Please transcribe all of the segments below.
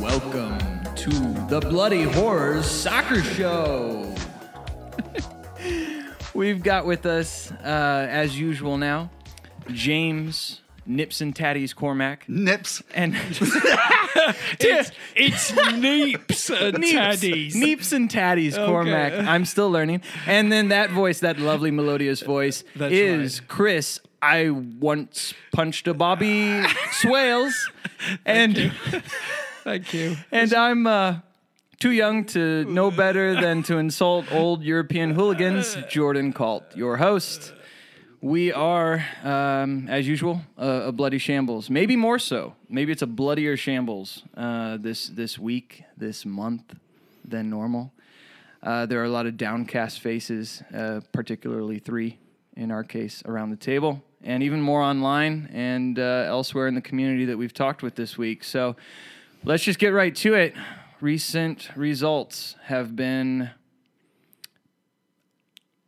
Welcome to the Bloody Horrors Soccer Show. We've got with us, as usual now, James Nips and Taddies Cormac. Nips. And it's Neeps and Taddies. Neeps and Taddies Cormac. Okay. I'm still learning. And then that voice, that lovely melodious voice, is right. Chris. I once punched a Bobby Swales. Thank you. And I'm too young to know better than to insult old European hooligans, Jordan Kalt, your host. We are, as usual, a bloody shambles. Maybe more so. Maybe it's a bloodier shambles this week, this month, than normal. There are a lot of downcast faces, particularly three, in our case, around the table, and even more online and elsewhere in the community that we've talked with this week. So let's just get right to it. Recent results have been...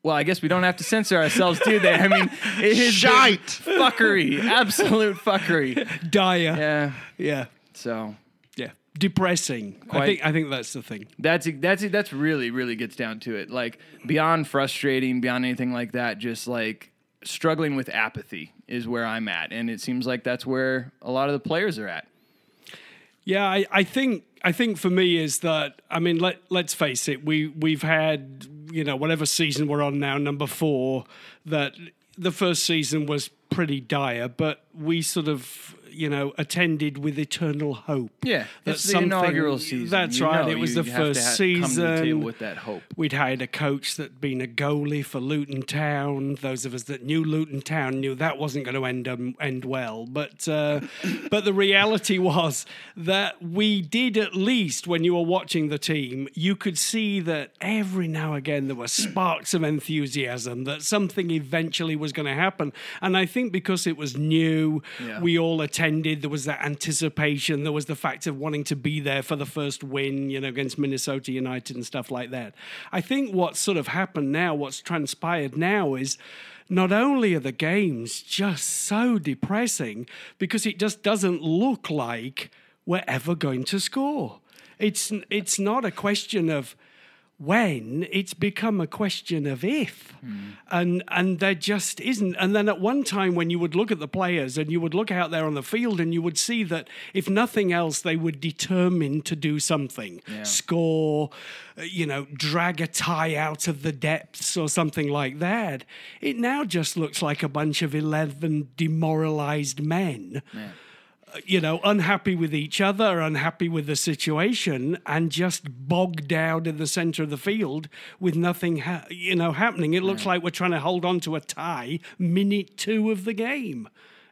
Well, I guess we don't have to censor ourselves, do they? I mean, it is shite, fuckery, absolute fuckery, dire. Yeah. So, yeah, depressing. I think that's the thing. That's really, really gets down to it. Like beyond frustrating, beyond anything like that, just like struggling with apathy is where I'm at, and it seems like that's where a lot of the players are at. Yeah, I think for me is that, I mean, let's face it, we've had, you know, whatever season we're on now, number 4, that the first season was pretty dire, but we sort of, you know, attended with eternal hope. Yeah, that's the inaugural season. That's right, it was the first season. Come to the table with that hope. We'd hired a coach that'd been a goalie for Luton Town. Those of us that knew Luton Town knew that wasn't going to end well. But the reality was that we did, at least when you were watching the team, you could see that every now and again there were sparks of enthusiasm, that something eventually was going to happen. And I think because it was new, we all attended. There was that anticipation. There was the fact of wanting to be there for the first win, you know, against Minnesota United and stuff like that. I think what's sort of happened now, what's transpired now is not only are the games just so depressing because it just doesn't look like we're ever going to score. It's not a question of when, it's become a question of if. And there just isn't. And then at one time when you would look at the players and you would look out there on the field and you would see that if nothing else, they were determined to do something. Yeah. Score, you know, drag a tie out of the depths or something like that. It now just looks like a bunch of 11 demoralized men. Yeah. You know, unhappy with each other, unhappy with the situation, and just bogged down in the center of the field with nothing, happening. It looks like we're trying to hold on to a tie minute 2 of the game.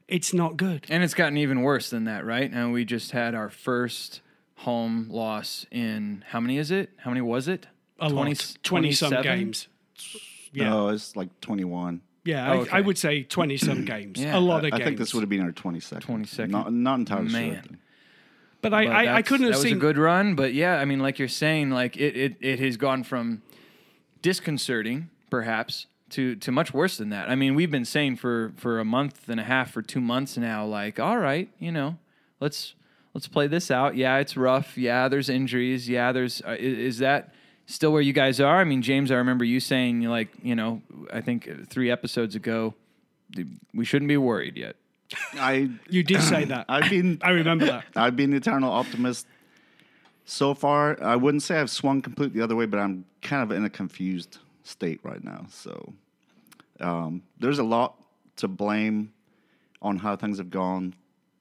It's not good. And it's gotten even worse than that, right? And we just had our first home loss in, how many was it? A 20-some games. Yeah. No, it's like 21. Yeah, oh, okay. I would say 20-some games. Yeah. A lot of games. I think this would have been our 22nd. Not entirely sure. But I couldn't have seen... That was a good run, but yeah, I mean, like you're saying, like it has gone from disconcerting, perhaps, to much worse than that. I mean, we've been saying for a month and a half, for 2 months now, like, all right, you know, let's play this out. Yeah, it's rough. Yeah, there's injuries. Yeah, there's... is that... still where you guys are? I mean, James, I remember you saying, like, you know, I think 3 episodes ago, we shouldn't be worried yet. You did say that. I remember that. I've been an eternal optimist so far. I wouldn't say I've swung completely the other way, but I'm kind of in a confused state right now. So there's a lot to blame on how things have gone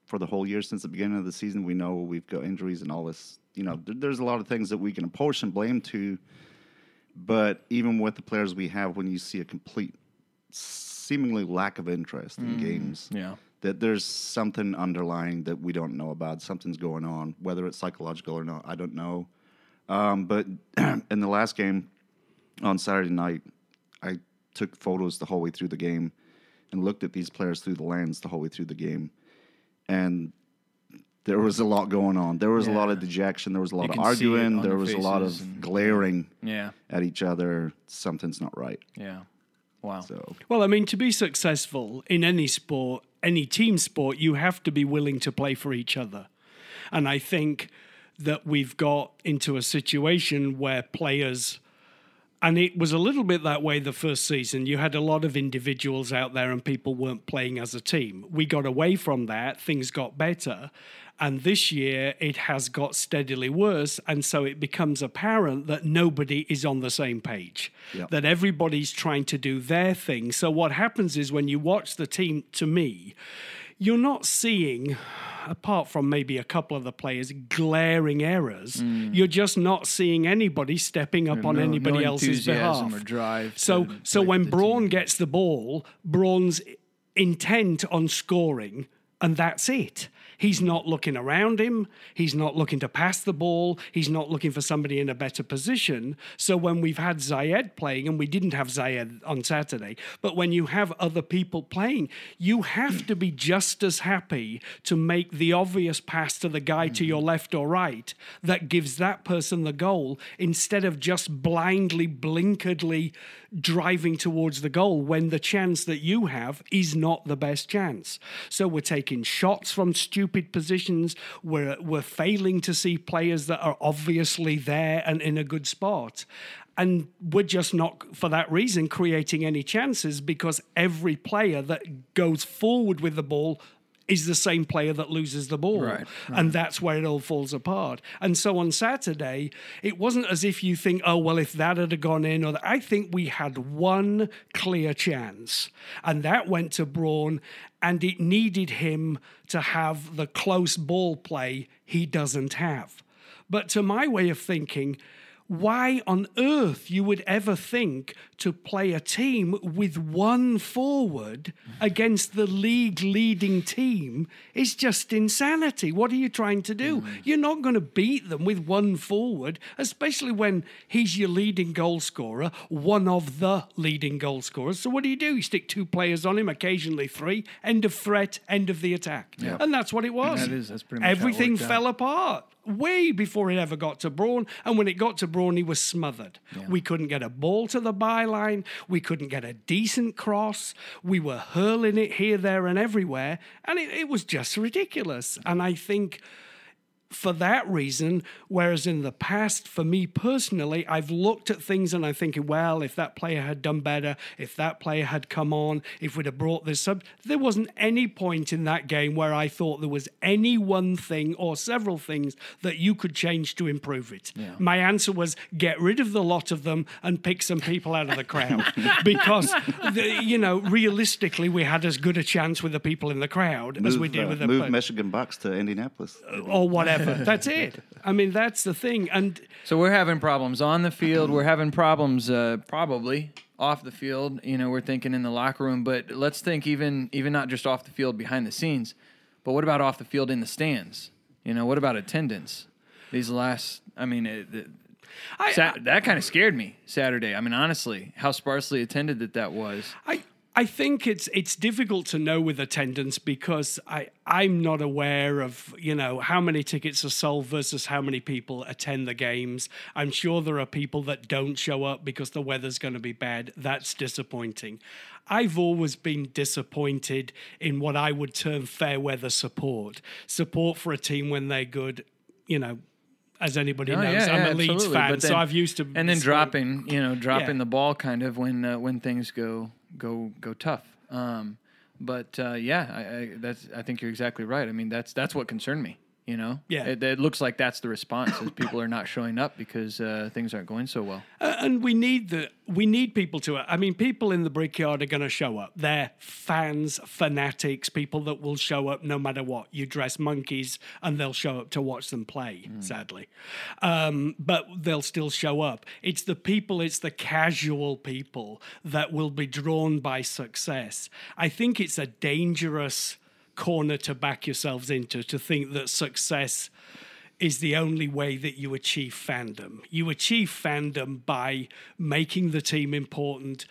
for the whole year since the beginning of the season. We know we've got injuries and all this. You know, there's a lot of things that we can apportion blame to, but even with the players we have, when you see a complete, seemingly lack of interest in games, that there's something underlying that we don't know about. Something's going on, whether it's psychological or not, I don't know. But in the last game on Saturday night, I took photos the whole way through the game and looked at these players through the lens the whole way through the game, and there was a lot going on. There was a lot of dejection. There was a lot of arguing. There was a lot of glaring at each other. Something's not right. Yeah. Wow. So. Well, I mean, to be successful in any sport, any team sport, you have to be willing to play for each other. And I think that we've got into a situation where players, and it was a little bit that way the first season, you had a lot of individuals out there and people weren't playing as a team. We got away from that, things got better, and this year it has got steadily worse, and so it becomes apparent that nobody is on the same page, yep. that everybody's trying to do their thing. So what happens is when you watch the team, to me, you're not seeing, apart from maybe a couple of the players, glaring errors. Mm. You're just not seeing anybody stepping up on anybody else's behalf. Or drive so when Braun gets the ball, Braun's intent on scoring, and that's it. He's not looking around him. He's not looking to pass the ball. He's not looking for somebody in a better position. So when we've had Zayed playing, and we didn't have Zayed on Saturday, but when you have other people playing, you have to be just as happy to make the obvious pass to the guy mm-hmm. to your left or right that gives that person the goal, instead of just blindly, blinkeredly driving towards the goal when the chance that you have is not the best chance. So we're taking shots from stupid positions, we're failing to see players that are obviously there and in a good spot. And we're just not, for that reason, creating any chances, because every player that goes forward with the ball is the same player that loses the ball. Right. And that's where it all falls apart. And so on Saturday, it wasn't as if you think, oh, well, if that had gone in, or that. I think we had one clear chance, and that went to Braun, and it needed him to have the close ball play he doesn't have. But to my way of thinking, why on earth you would ever think to play a team with one forward against the league leading team is just insanity. What are you trying to do? Mm. You're not going to beat them with one forward, especially when he's your leading goal scorer, one of the leading goal scorers. So what do? You stick two players on him, occasionally three, end of threat, end of the attack. Yep. And that's what it was. That's pretty much everything fell apart. Way before it ever got to Braun. And when it got to Braun, he was smothered. Yeah. We couldn't get a ball to the byline. We couldn't get a decent cross. We were hurling it here, there, and everywhere. And it was just ridiculous. And I think for that reason, whereas in the past, for me personally, I've looked at things and I'm thinking, well, if that player had done better, if that player had come on, if we'd have brought this up, there wasn't any point in that game where I thought there was any one thing or several things that you could change to improve it. Yeah. My answer was get rid of the lot of them and pick some people out of the crowd because, realistically, we had as good a chance with the people in the crowd as we did with the Michigan Bucks to Indianapolis or whatever. That's it. I mean, that's the thing. And so we're having problems on the field. We're having problems probably off the field. We're thinking in the locker room. But let's think even not just off the field behind the scenes, but what about off the field in the stands? What about attendance? That kind of scared me Saturday. I mean, honestly, how sparsely attended that was. I think it's difficult to know with attendance because I'm not aware of, how many tickets are sold versus how many people attend the games. I'm sure there are people that don't show up because the weather's going to be bad. That's disappointing. I've always been disappointed in what I would term fair weather support for a team when they're good, as anybody knows, yeah, I'm a Leeds fan, but then, so I've used to. And then dropping the ball kind of when things go tough. I think you're exactly right. I mean, that's what concerned me. Yeah. It looks like that's the response, is people are not showing up because things aren't going so well. And we need people to. I mean, people in the Brickyard are going to show up. They're fans, fanatics, people that will show up no matter what. You dress monkeys and they'll show up to watch them play, sadly. But they'll still show up. It's the people, it's the casual people that will be drawn by success. I think it's a dangerous corner to back yourselves into, to think that success is the only way that you achieve fandom. You achieve fandom by making the team important,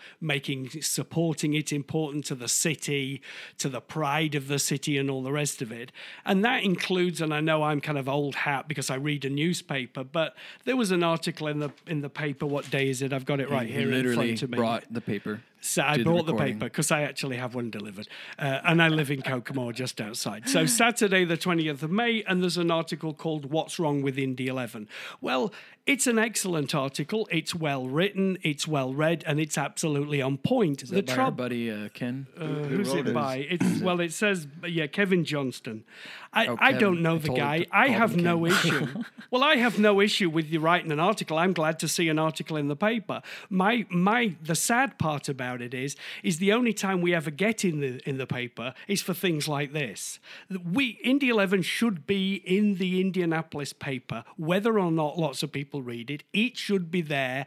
supporting it important to the city, to the pride of the city and all the rest of it. And that includes, and I know I'm kind of old hat because I read a newspaper, but there was an article in the paper, what day is it? I've got it right here in front of me. Literally brought the paper. So I bought the paper because I actually have one delivered. And I live in Kokomo just outside. So Saturday, the 20th of May, and there's an article called What's Wrong with Indy 11? Well, it's an excellent article. It's well written, it's well read, and it's absolutely on point. Is that by our buddy Ken? Who's it by? Well, it says, Kevin Johnston. I don't know the guy. I have no issue. Well, I have no issue with you writing an article. I'm glad to see an article in the paper. The sad part about it is the only time we ever get in the paper is for things like this. Indy 11 should be in the Indianapolis paper, whether or not lots of people read it. It should be there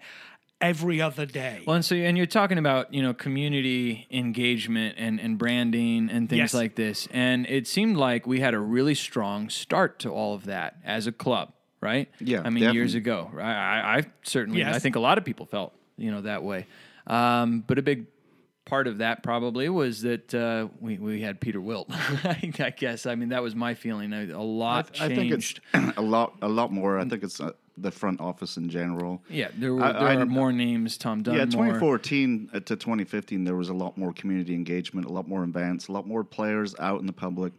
every other day. Well, and you're talking about, community engagement and branding and things like this. And it seemed like we had a really strong start to all of that as a club, right? Yeah. I mean, definitely. Years ago. I certainly, I think a lot of people felt, that way. But a big part of that probably was that we had Peter Wilt. I guess. I mean, that was my feeling. A lot changed. I think it's a lot more. I think it's the front office in general. Yeah, there are more names. Tom Dunmore. Yeah, 2014 to 2015, there was a lot more community engagement, a lot more events, a lot more players out in the public,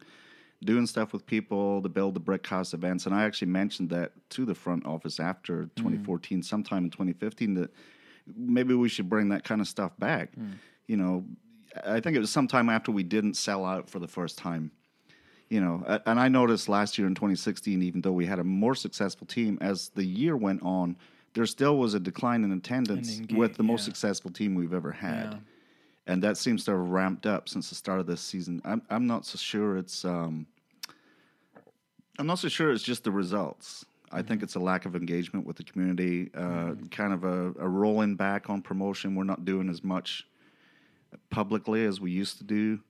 doing stuff with people, the Build the Brick House events. And I actually mentioned that to the front office after 2014, sometime in 2015, that maybe we should bring that kind of stuff back. I think it was sometime after we didn't sell out for the first time. And I noticed last year in 2016, even though we had a more successful team, as the year went on, there still was a decline in attendance with the most successful team we've ever had. Yeah. And that seems to have ramped up since the start of this season. I'm not so sure it's just the results. I think it's a lack of engagement with the community, kind of a rolling back on promotion. We're not doing as much publicly as we used to do,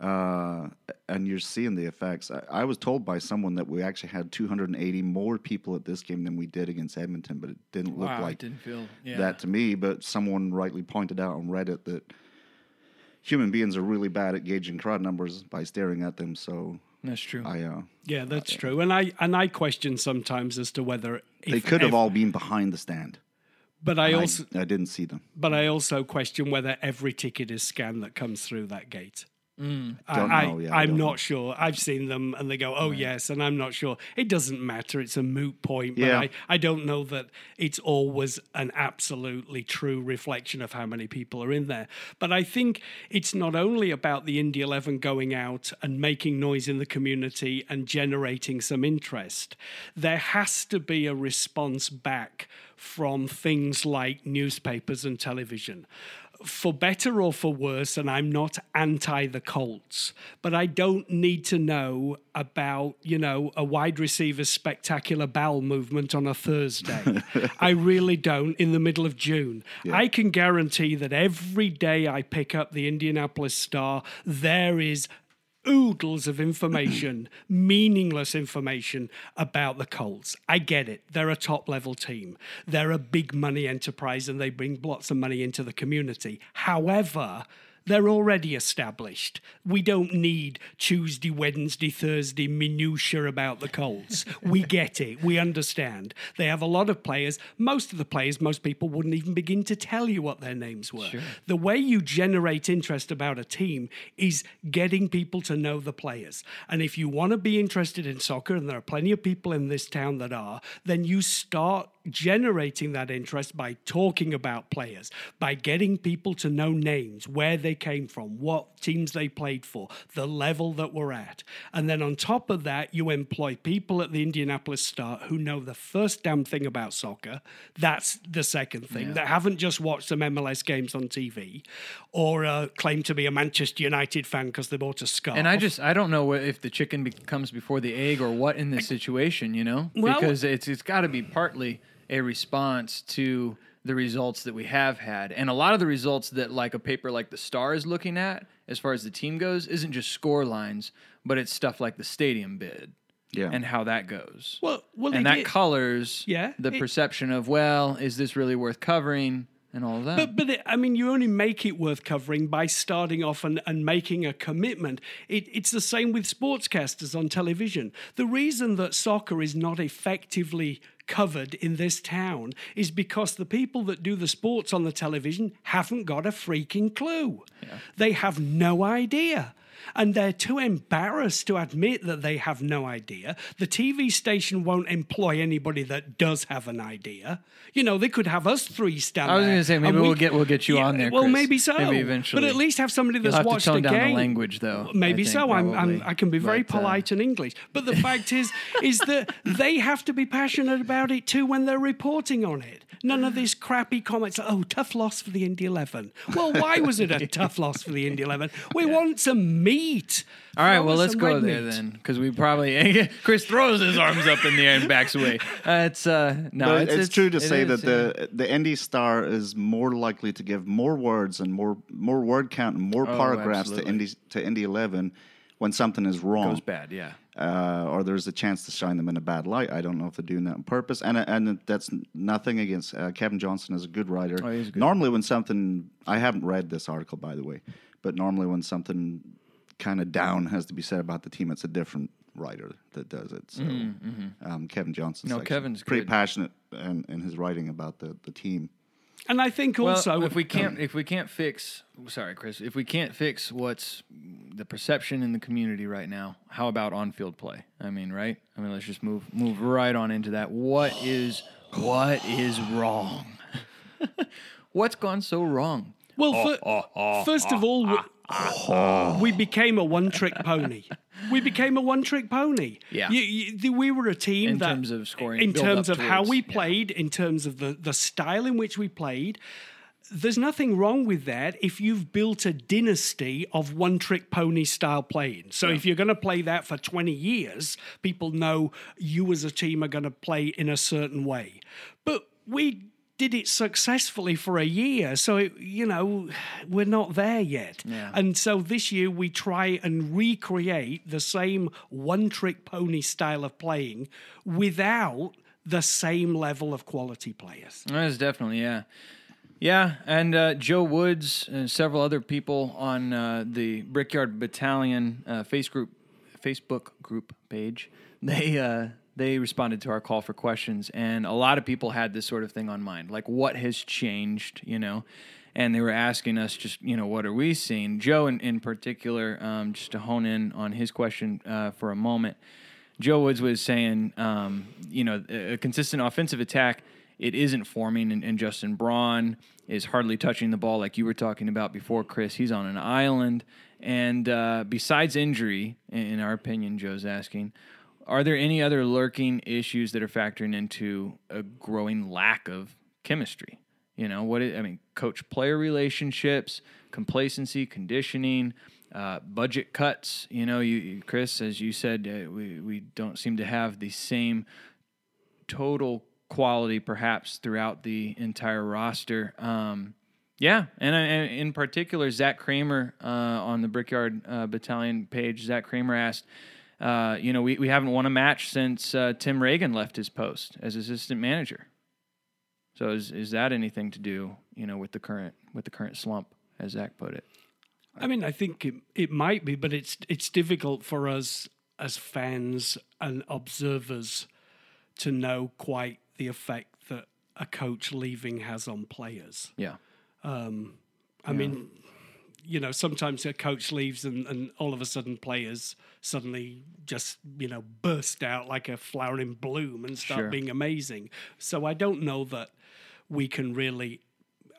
and you're seeing the effects. I was told by someone that we actually had 280 more people at this game than we did against Edmonton, but it didn't look like it didn't feel that to me. But someone rightly pointed out on Reddit that human beings are really bad at gauging crowd numbers by staring at them, so... That's true. That's true. And I question sometimes as to whether... They could have all been behind the stand. But I didn't see them. But I also question whether every ticket is scanned that comes through that gate. I'm not sure. I've seen them and they go, yes, and I'm not sure. It doesn't matter. It's a moot point. But I don't know that it's always an absolutely true reflection of how many people are in there. But I think it's not only about the Indy 11 going out and making noise in the community and generating some interest. There has to be a response back from things like newspapers and television. For better or for worse, and I'm not anti the Colts, but I don't need to know about, a wide receiver's spectacular bowel movement on a Thursday. I really don't, in the middle of June. Yeah. I can guarantee that every day I pick up the Indianapolis Star, there is oodles of information, meaningless information about the Colts. I get it. They're a top-level team. They're a big-money enterprise, and they bring lots of money into the community. However, they're already established. We don't need Tuesday, Wednesday, Thursday minutiae about the Colts. We get it. We understand. They have a lot of players. Most of the players, most people wouldn't even begin to tell you what their names were. Sure. The way you generate interest about a team is getting people to know the players. And if you want to be interested in soccer, and there are plenty of people in this town that are, then you start generating that interest by talking about players, by getting people to know names, where they came from, what teams they played for, the level that we're at. And then on top of that, you employ people at the Indianapolis Star who know the first damn thing about soccer. That's the second thing. Yeah. That haven't just watched some MLS games on TV or claim to be a Manchester United fan because they bought a scarf. And I don't know if the chicken comes before the egg or what in this situation, because it's got to be partly a response to the results that we have had. And a lot of the results that like a paper like the Star is looking at, as far as the team goes, isn't just score lines, but it's stuff like the stadium bid and how that goes. Well, that colors the perception of, is this really worth covering? And all that. But you only make it worth covering by starting off and making a commitment. It's the same with sportscasters on television. The reason that soccer is not effectively covered in this town is because the people that do the sports on the television haven't got a freaking clue. Yeah. They have no idea. And they're too embarrassed to admit that they have no idea. The TV station won't employ anybody that does have an idea. You know, they could have us three stand. I was going to say maybe we'll get you on there. Well, Chris. Maybe so. Maybe eventually. But at least have somebody that's watched a game. You'll have to tone down the language, though. Maybe so. I can be very polite in English. But the fact is that they have to be passionate about it too when they're reporting on it. None of this crappy comments. Like, oh, tough loss for the Indy 11. Well, why was it a tough loss for the Indy 11? We want some meat. All right, well, let's go there then, because we probably Chris throws his arms up in the air and backs away. It's true to say that the Indy Star is more likely to give more words and more word count and more paragraphs to Indy 11 when something is wrong. Goes bad, yeah. Or there's a chance to shine them in a bad light. I don't know if they're doing that on purpose. And that's nothing against Kevin Johnson is a good writer. Oh, he's good. Normally when something, I haven't read this article, by the way, but normally when something kind of down has to be said about the team, it's a different writer that does it. So Kevin Johnson's Kevin's pretty passionate in his writing about the team. And I think also if we can't fix what's the perception in the community right now, how about on-field play? I mean, right? I mean, let's just move right on into that. What is wrong? What's gone so wrong? Well, first of all, we became a one-trick pony. Yeah. We were a team in terms of scoring, in terms of how we played, in terms of the style in which we played. There's nothing wrong with that if you've built a dynasty of one-trick pony style playing. So if you're going to play that for 20 years, people know you as a team are going to play in a certain way. But we did it successfully for a year, so we're not there yet. Yeah. And so this year we try and recreate the same one-trick pony style of playing without the same level of quality players. That's definitely, yeah, and Joe Woods and several other people on the Brickyard Battalion Facebook group page, they responded to our call for questions, and a lot of people had this sort of thing on mind, like what has changed, and they were asking us just, what are we seeing? Joe in particular, just to hone in on his question for a moment, Joe Woods was saying, a consistent offensive attack, it isn't forming, and Justin Braun is hardly touching the ball like you were talking about before, Chris. He's on an island, and besides injury, in our opinion, Joe's asking, are there any other lurking issues that are factoring into a growing lack of chemistry? Coach-player relationships, complacency, conditioning, budget cuts. Chris, as you said, we don't seem to have the same total quality, perhaps, throughout the entire roster. And in particular, Zach Kramer on the Brickyard Battalion page, Zach Kramer asked, we haven't won a match since Tim Regan left his post as assistant manager. So is that anything to do, with the current slump, as Zach put it? I mean, I think it might be, but it's difficult for us as fans and observers to know quite the effect that a coach leaving has on players. Yeah. I mean. Sometimes a coach leaves and all of a sudden players suddenly just, burst out like a flower in bloom and start being amazing. So I don't know that we can really...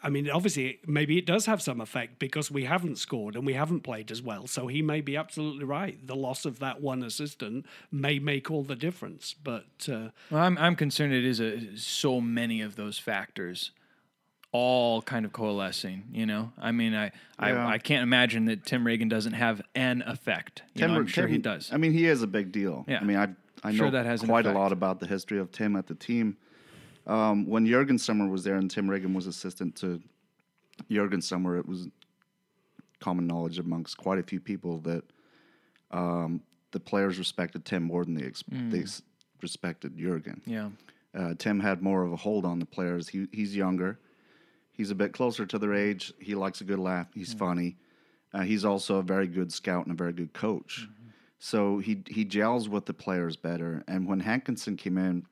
I mean, obviously, maybe it does have some effect because we haven't scored and we haven't played as well. So he may be absolutely right. The loss of that one assistant may make all the difference. But I'm concerned it is so many of those factors all kind of coalescing, I can't imagine that Tim Regan doesn't have an effect. I'm sure he does. I mean, he is a big deal. Yeah. I mean, I know that has quite a lot about the history of Tim at the team. When Juergen Sommer was there and Tim Regan was assistant to Juergen Sommer, it was common knowledge amongst quite a few people that the players respected Tim more than they respected Juergen. Yeah. Tim had more of a hold on the players. He's younger. He's a bit closer to their age. He likes a good laugh. He's funny. He's also a very good scout and a very good coach. Mm-hmm. So he gels with the players better. And when Hankinson came in,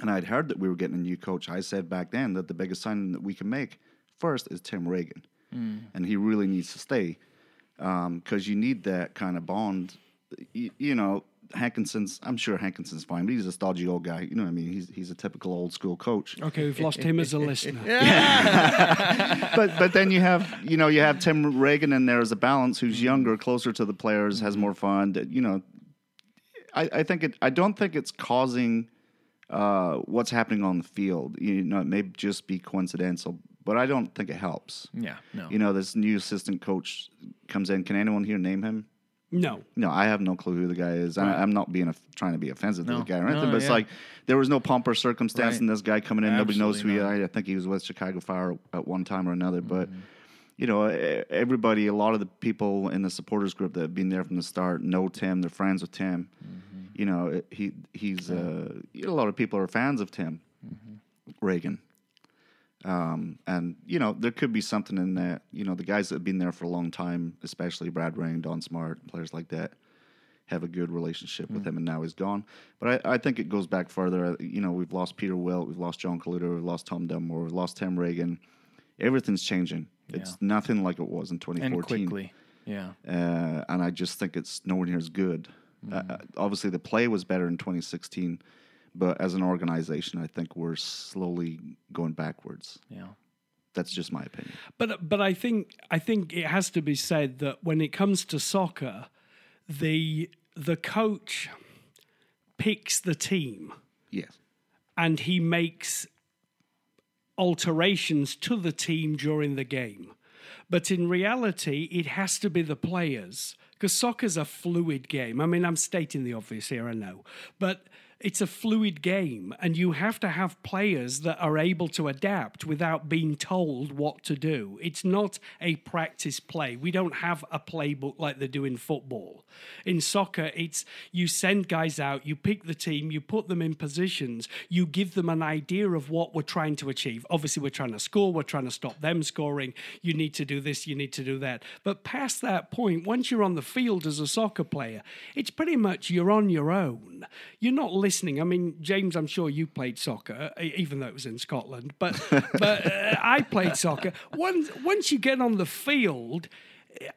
and I'd heard that we were getting a new coach, I said back then that the biggest signing that we can make first is Tim Regan. And he really needs to stay because you need that kind of bond. You know, Hankinson's, I'm sure Hankinson's fine, but he's a stodgy old guy. You know what I mean? He's a typical old school coach. Okay, we've lost him as a listener. But then you have, you know, you have Tim Regan in there as a balance who's younger, closer to the players, has more fun. You know, I don't think it's causing what's happening on the field. You know, it may just be coincidental, but I don't think it helps. Yeah, no. You know, this new assistant coach comes in. Can anyone here name him? No, I have no clue who the guy is. Right. I'm not being trying to be offensive to the guy or anything, but it's like there was no pomp or circumstance in this guy coming in. Absolutely nobody knows who he is. I think he was with Chicago Fire at one time or another, but, you know, everybody, a lot of the people in the supporters group that have been there from the start know Tim. They're friends with Tim. You know, he's a lot of people are fans of Tim Regan. And, you know, there could be something in that. You know, the guys that have been there for a long time, especially Brad Rain, Don Smart, players like that, have a good relationship with him, and now he's gone. But I think it goes back further. You know, we've lost Peter Wilt, we've lost John Kaluta, we've lost Tom Dunmore, we've lost Tim Regan. Everything's changing. Yeah. It's nothing like it was in 2014. And quickly, yeah. And I just think it's nowhere near as good. Obviously, the play was better in 2016, but as an organization, I think we're slowly going backwards. Yeah, that's just my opinion. But I think it has to be said that when it comes to soccer, the coach picks the team. Yes, and he makes alterations to the team during the game. But in reality, it has to be the players because soccer's a fluid game. I mean, I'm stating the obvious here, I know, but it's a fluid game, and you have to have players that are able to adapt without being told what to do. It's not a practice play. We don't have a playbook like they do in football. In soccer, it's you send guys out, you pick the team, you put them in positions, you give them an idea of what we're trying to achieve. Obviously, we're trying to score, we're trying to stop them scoring. You need to do this, you need to do that. But past that point, once you're on the field as a soccer player, it's pretty much you're on your own. You're not listening. I mean, James, I'm sure you played soccer, even though it was in Scotland, but I played soccer. Once you get on the field,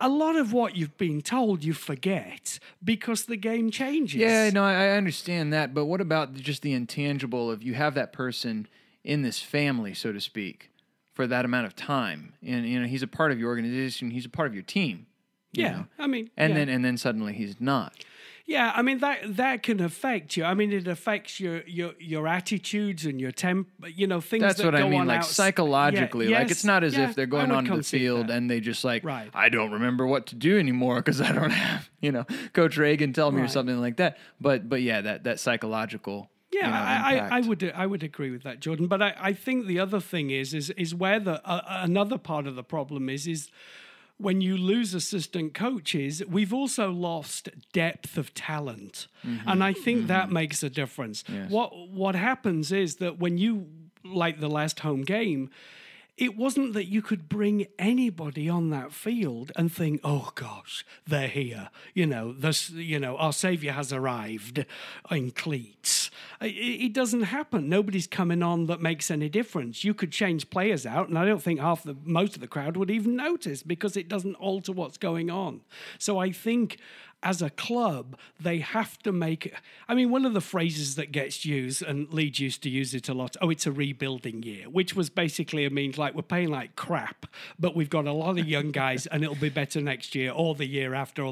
a lot of what you've been told you forget because the game changes. Yeah, no, I understand that, but what about just the intangible of you have that person in this family, so to speak, for that amount of time, and you know he's a part of your organization, he's a part of your team. Yeah, you know? I mean, then suddenly he's not. Yeah, I mean that can affect you. I mean it affects your attitudes and your temp. You know things. That's that what go I mean, on like psychologically. Yeah, yes, like it's not as if they're going onto the field and they just like I don't remember what to do anymore because I don't have Coach Regan tell me or something like that. But yeah, that psychological. Yeah, I would agree with that, Jordan. But I think the other thing is where the another part of the problem is. When you lose assistant coaches, we've also lost depth of talent. And I think that makes a difference. Yes. What happens is that when you, like the last home game, it wasn't that you could bring anybody on that field and think, oh, gosh, they're here. You know, our saviour has arrived in cleats. It doesn't happen. Nobody's coming on that makes any difference. You could change players out, and I don't think most of the crowd would even notice because it doesn't alter what's going on. So I think as a club, they have to make... I mean, one of the phrases that gets used, and Leeds used to use it a lot, it's a rebuilding year, which was basically, I mean, like we're playing like crap, but we've got a lot of young guys and it'll be better next year or the year after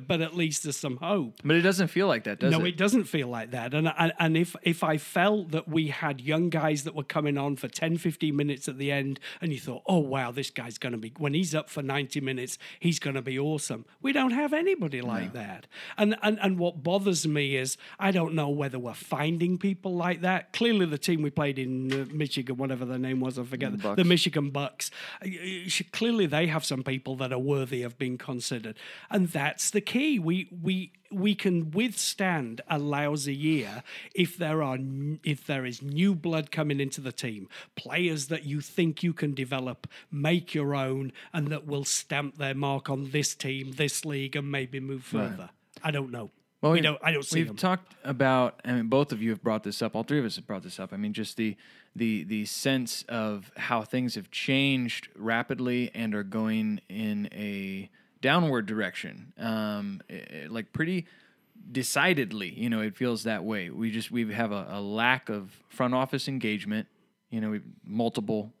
but at least there's some hope. But it doesn't feel like that, does it? No, it doesn't feel like that. And if I felt that we had young guys that were coming on for 10, 15 minutes at the end and you thought, oh, wow, this guy's going to be... When he's up for 90 minutes, he's going to be awesome. We don't have anybody like that. And what bothers me is I don't know whether we're finding people like that. Clearly the team we played in Michigan, whatever their name was, I forget, the Michigan Bucks, clearly they have some people that are worthy of being considered. And that's the key. We can withstand a lousy year if there is new blood coming into the team, players that you think you can develop, make your own, and that will stamp their mark on this team, this league, and maybe move further. Right. I don't know. Well, I don't see them. We've talked about, I mean, both of you have brought this up. All three of us have brought this up. I mean, just the sense of how things have changed rapidly and are going in a downward direction, like pretty decidedly. You know, it feels that way. We have a lack of front office engagement. You know, we've multiple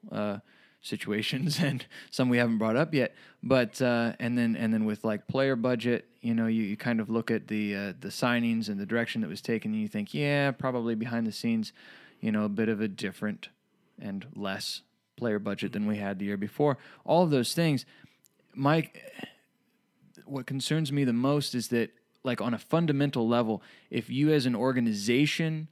situations, and some we haven't brought up yet. But and then with like player budget, you know, you kind of look at the signings and the direction that was taken, and you think, yeah, probably behind the scenes, you know, a bit of a different and less player budget than we had the year before. All of those things, Mike. What concerns me the most is that, like, on a fundamental level, if you as an organization,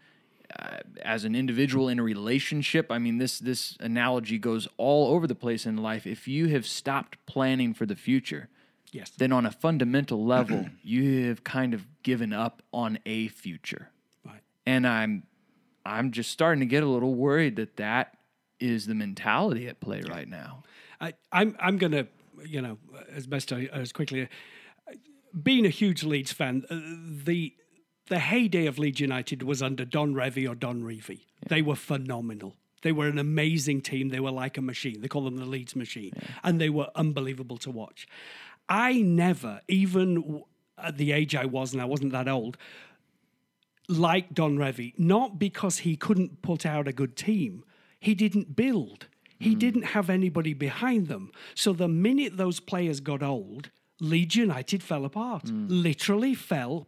as an individual in a relationship, I mean, this analogy goes all over the place in life. If you have stopped planning for the future, yes, then on a fundamental level, you have kind of given up on a future. Right. And I'm just starting to get a little worried that is the mentality at play right now. I'm going to, you know, as best as quickly, being a huge Leeds fan, the heyday of Leeds United was under Don Revie or Don Revie. Yeah. They were phenomenal. They were an amazing team. They were like a machine. They call them the Leeds machine. Yeah. And they were unbelievable to watch. I never, even at the age I was, and I wasn't that old, liked Don Revie, not because he couldn't put out a good team. He didn't build. He didn't have anybody behind them. So the minute those players got old, Leeds United fell apart, literally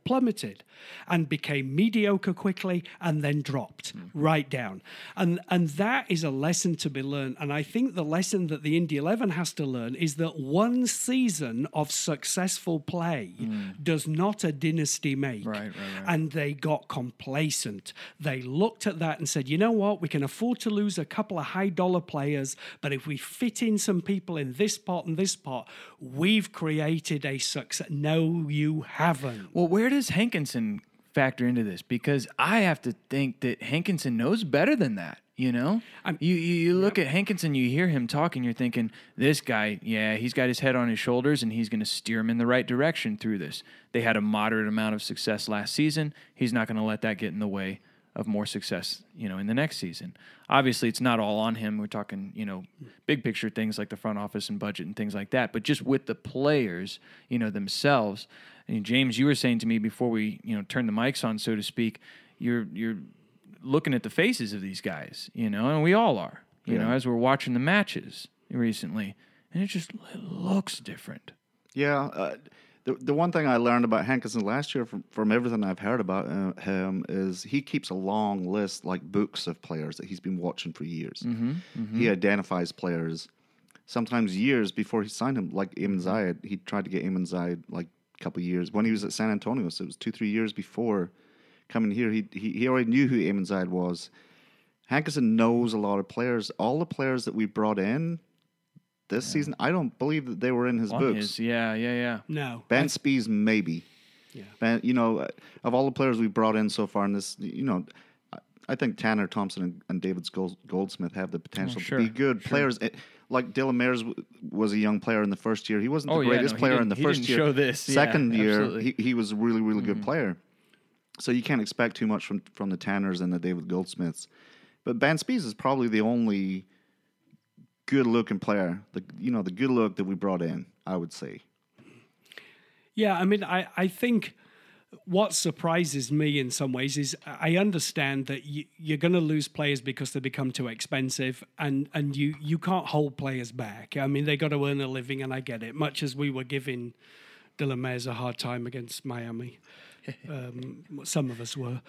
plummeted, and became mediocre quickly and then dropped right down. And that is a lesson to be learned. And I think the lesson that the Indy 11 has to learn is that one season of successful play does not a dynasty make. Right. And they got complacent. They looked at that and said, you know what, we can afford to lose a couple of high dollar players, but if we fit in some people in this pot and this pot, we've created a success. No, you haven't. Well, where does Hankinson factor into this? Because I have to think that Hankinson knows better than that. You know, you look at Hankinson, you hear him talking, you're thinking, this guy, yeah, he's got his head on his shoulders and he's going to steer him in the right direction through this. They had a moderate amount of success last season. He's not going to let that get in the way of more success, you know, in the next season. Obviously, it's not all on him. We're talking, you know, big picture things like the front office and budget and things like that. But just with the players, you know, themselves. And James, you were saying to me before we, you know, turned the mics on, so to speak, you're looking at the faces of these guys, you know, and we all are, you know, as we're watching the matches recently, and it looks different. Yeah. The one thing I learned about Hankinson last year from everything I've heard about him is he keeps a long list, like books of players that he's been watching for years. Mm-hmm. He identifies players sometimes years before he signed him, like Eamon Zayed. He tried to get Eamon Zayed like a couple of years when he was at San Antonio, so it was 2-3 years before coming here. He already knew who Eamon Zayed was. Hankinson knows a lot of players. All the players that we brought in this season, I don't believe that they were in his books. Yeah. No. Ben Spees, maybe. Yeah. Ben, you know, of all the players we brought in so far in this, you know, I think Tanner Thompson and David Goldsmith have the potential to be good players. Like Dylan Mayers was a young player in the first year. He wasn't the greatest player in the first year. He didn't show this. Second year, he was a really, really good player. So you can't expect too much from the Tanners and the David Goldsmiths. But Ben Spees is probably the only good-looking player, the good look that we brought in, I would say. Yeah, I mean, I think what surprises me in some ways is I understand that you're going to lose players because they become too expensive, and you can't hold players back. I mean, they got to earn a living, and I get it, much as we were giving Dylan Mayers a hard time against Miami. Some of us were.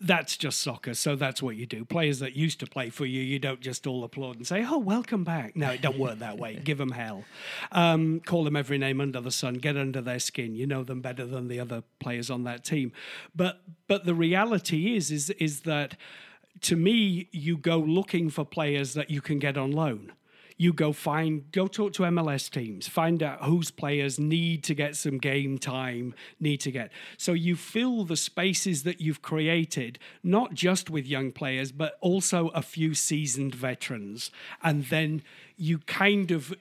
That's just soccer, so that's what you do. Players that used to play for you, you don't just all applaud and say, oh, welcome back. No, it don't work that way. Give them hell. Call them every name under the sun. Get under their skin. You know them better than the other players on that team. But the reality is that, to me, you go looking for players that you can get on loan. You go talk to MLS teams, find out whose players need to get some game time, So you fill the spaces that you've created, not just with young players, but also a few seasoned veterans. And then you kind of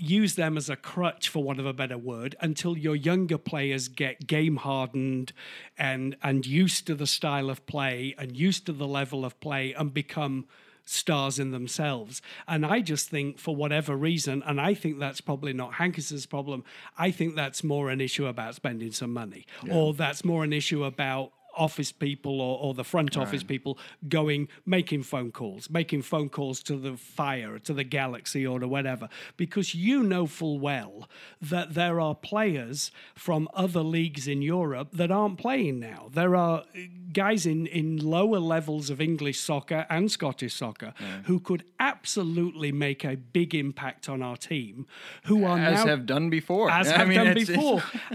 use them as a crutch, for want of a better word, until your younger players get game hardened and used to the style of play and used to the level of play and become stars in themselves. And I just think, for whatever reason, and I think that's probably not Hankinson's problem, I think that's more an issue about spending some money, or that's more an issue about office people or the front office people going, making phone calls to the Fire, to the Galaxy, or to whatever, because you know full well that there are players from other leagues in Europe that aren't playing now. There are guys in lower levels of English soccer and Scottish soccer who could absolutely make a big impact on our team, who are as now... As have done before.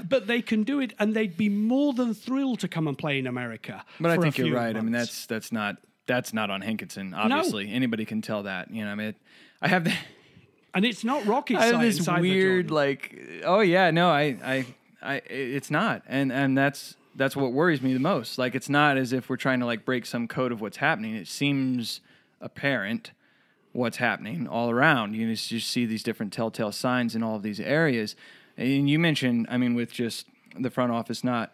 But they can do it, and they'd be more than thrilled to come and play in America. But I think you're right. Months. I mean, that's not on Hankinson, obviously. No. Anybody can tell that. You know, I mean, I have that, and it's not rocket science. I have this weird, like, it's not, and that's what worries me the most. Like, it's not as if we're trying to like break some code of what's happening. It seems apparent what's happening all around. You just see these different telltale signs in all of these areas. And you mentioned, I mean, with just the front office not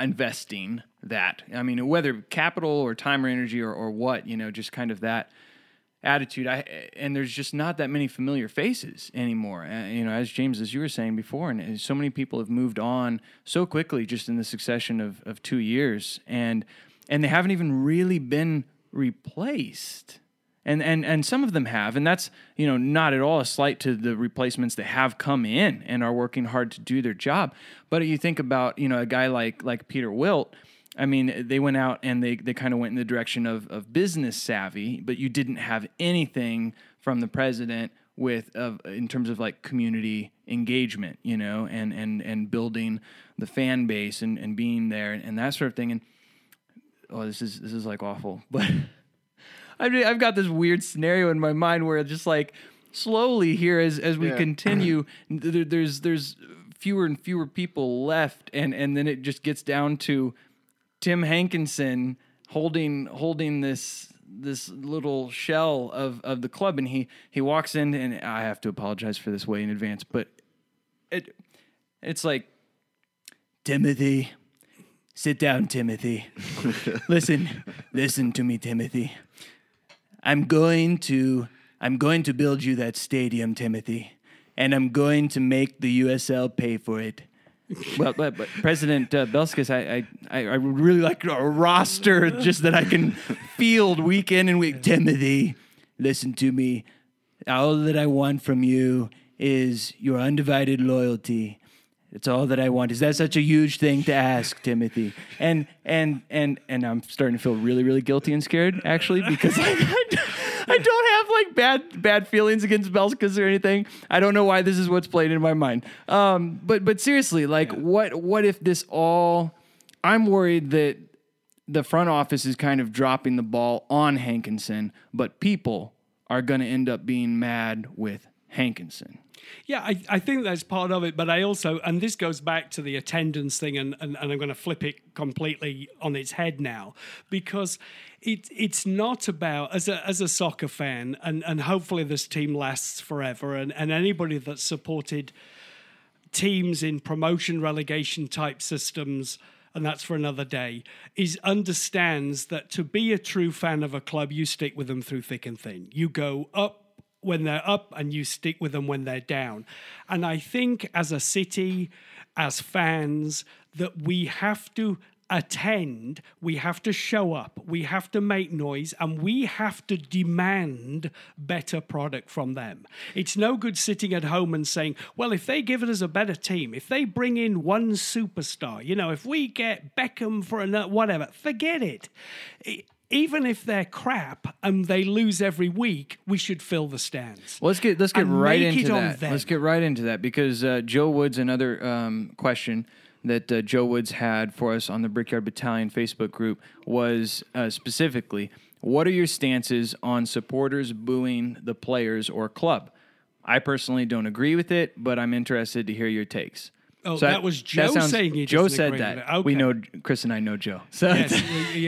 investing that. I mean, whether capital or time or energy or what, you know, just kind of that attitude. And there's just not that many familiar faces anymore. You know, as James, as you were saying before, and so many people have moved on so quickly just in the succession of 2 years, and they haven't even really been replaced. And some of them have, and that's, you know, not at all a slight to the replacements that have come in and are working hard to do their job. But you think about, you know, a guy like Peter Wilt. I mean, they went out and they kind of went in the direction of business savvy, but you didn't have anything from the president in terms of like community engagement, you know, and building the fan base and being there and that sort of thing. And this is like awful, but. I've got this weird scenario in my mind where just like slowly here as we continue, there's fewer and fewer people left, and then it just gets down to Tim Hankinson holding this little shell of the club, and he walks in, and I have to apologize for this way in advance, but it's like, Timothy, sit down, Timothy. listen to me, Timothy. I'm going to build you that stadium, Timothy, and I'm going to make the USL pay for it. Well, but President Belskis, I would really like a roster just that I can field week in and week. Timothy, listen to me. All that I want from you is your undivided loyalty. It's all that I want. Is that such a huge thing to ask, Timothy? And I'm starting to feel really, really guilty and scared, actually, because I don't have like bad feelings against Belskis or anything. I don't know why this is what's played in my mind. But seriously, like what if this all? I'm worried that the front office is kind of dropping the ball on Hankinson, but people are going to end up being mad with Hankinson. Yeah, I think that's part of it, but I also, and this goes back to the attendance thing, and I'm going to flip it completely on its head now, because it's not about, as a soccer fan, and hopefully this team lasts forever, and anybody that supported teams in promotion, relegation type systems, and that's for another day, understands that to be a true fan of a club, you stick with them through thick and thin. You go up when they're up and you stick with them when they're down. And I think as a city, as fans, that we have to attend, we have to show up, we have to make noise, and we have to demand better product from them. It's no good sitting at home and saying, well, if they give us a better team, if they bring in one superstar, you know, if we get Beckham for another, whatever, forget it. Even if they're crap and they lose every week, we should fill the stands. Well, let's get right into that. Let's get right into that, because Joe Woods, another question that Joe Woods had for us on the Brickyard Battalion Facebook group was specifically, what are your stances on supporters booing the players or club? I personally don't agree with it, but I'm interested to hear your takes. Oh, so that was Joe saying he Joe said that. Okay. We know, Chris and I know Joe. So yes,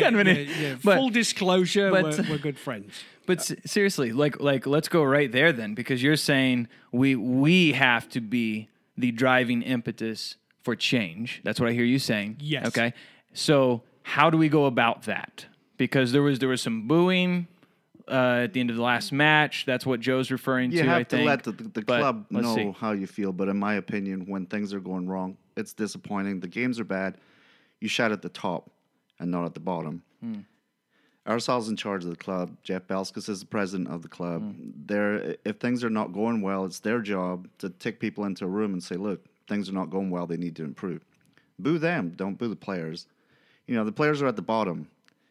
kind of an full disclosure, we're good friends. But seriously, like let's go right there then, because you're saying we have to be the driving impetus for change. That's what I hear you saying. Yes. Okay. So how do we go about that? Because there was some booing at the end of the last match. That's what Joe's referring to, I think. You have to let the club know how you feel. But in my opinion, when things are going wrong, it's disappointing. The games are bad. You shot at the top and not at the bottom. Mm. Arsal's in charge of the club. Jeff Belskis is the president of the club. Mm. If things are not going well, it's their job to take people into a room and say, look, things are not going well. They need to improve. Boo them. Don't boo the players. You know, the players are at the bottom,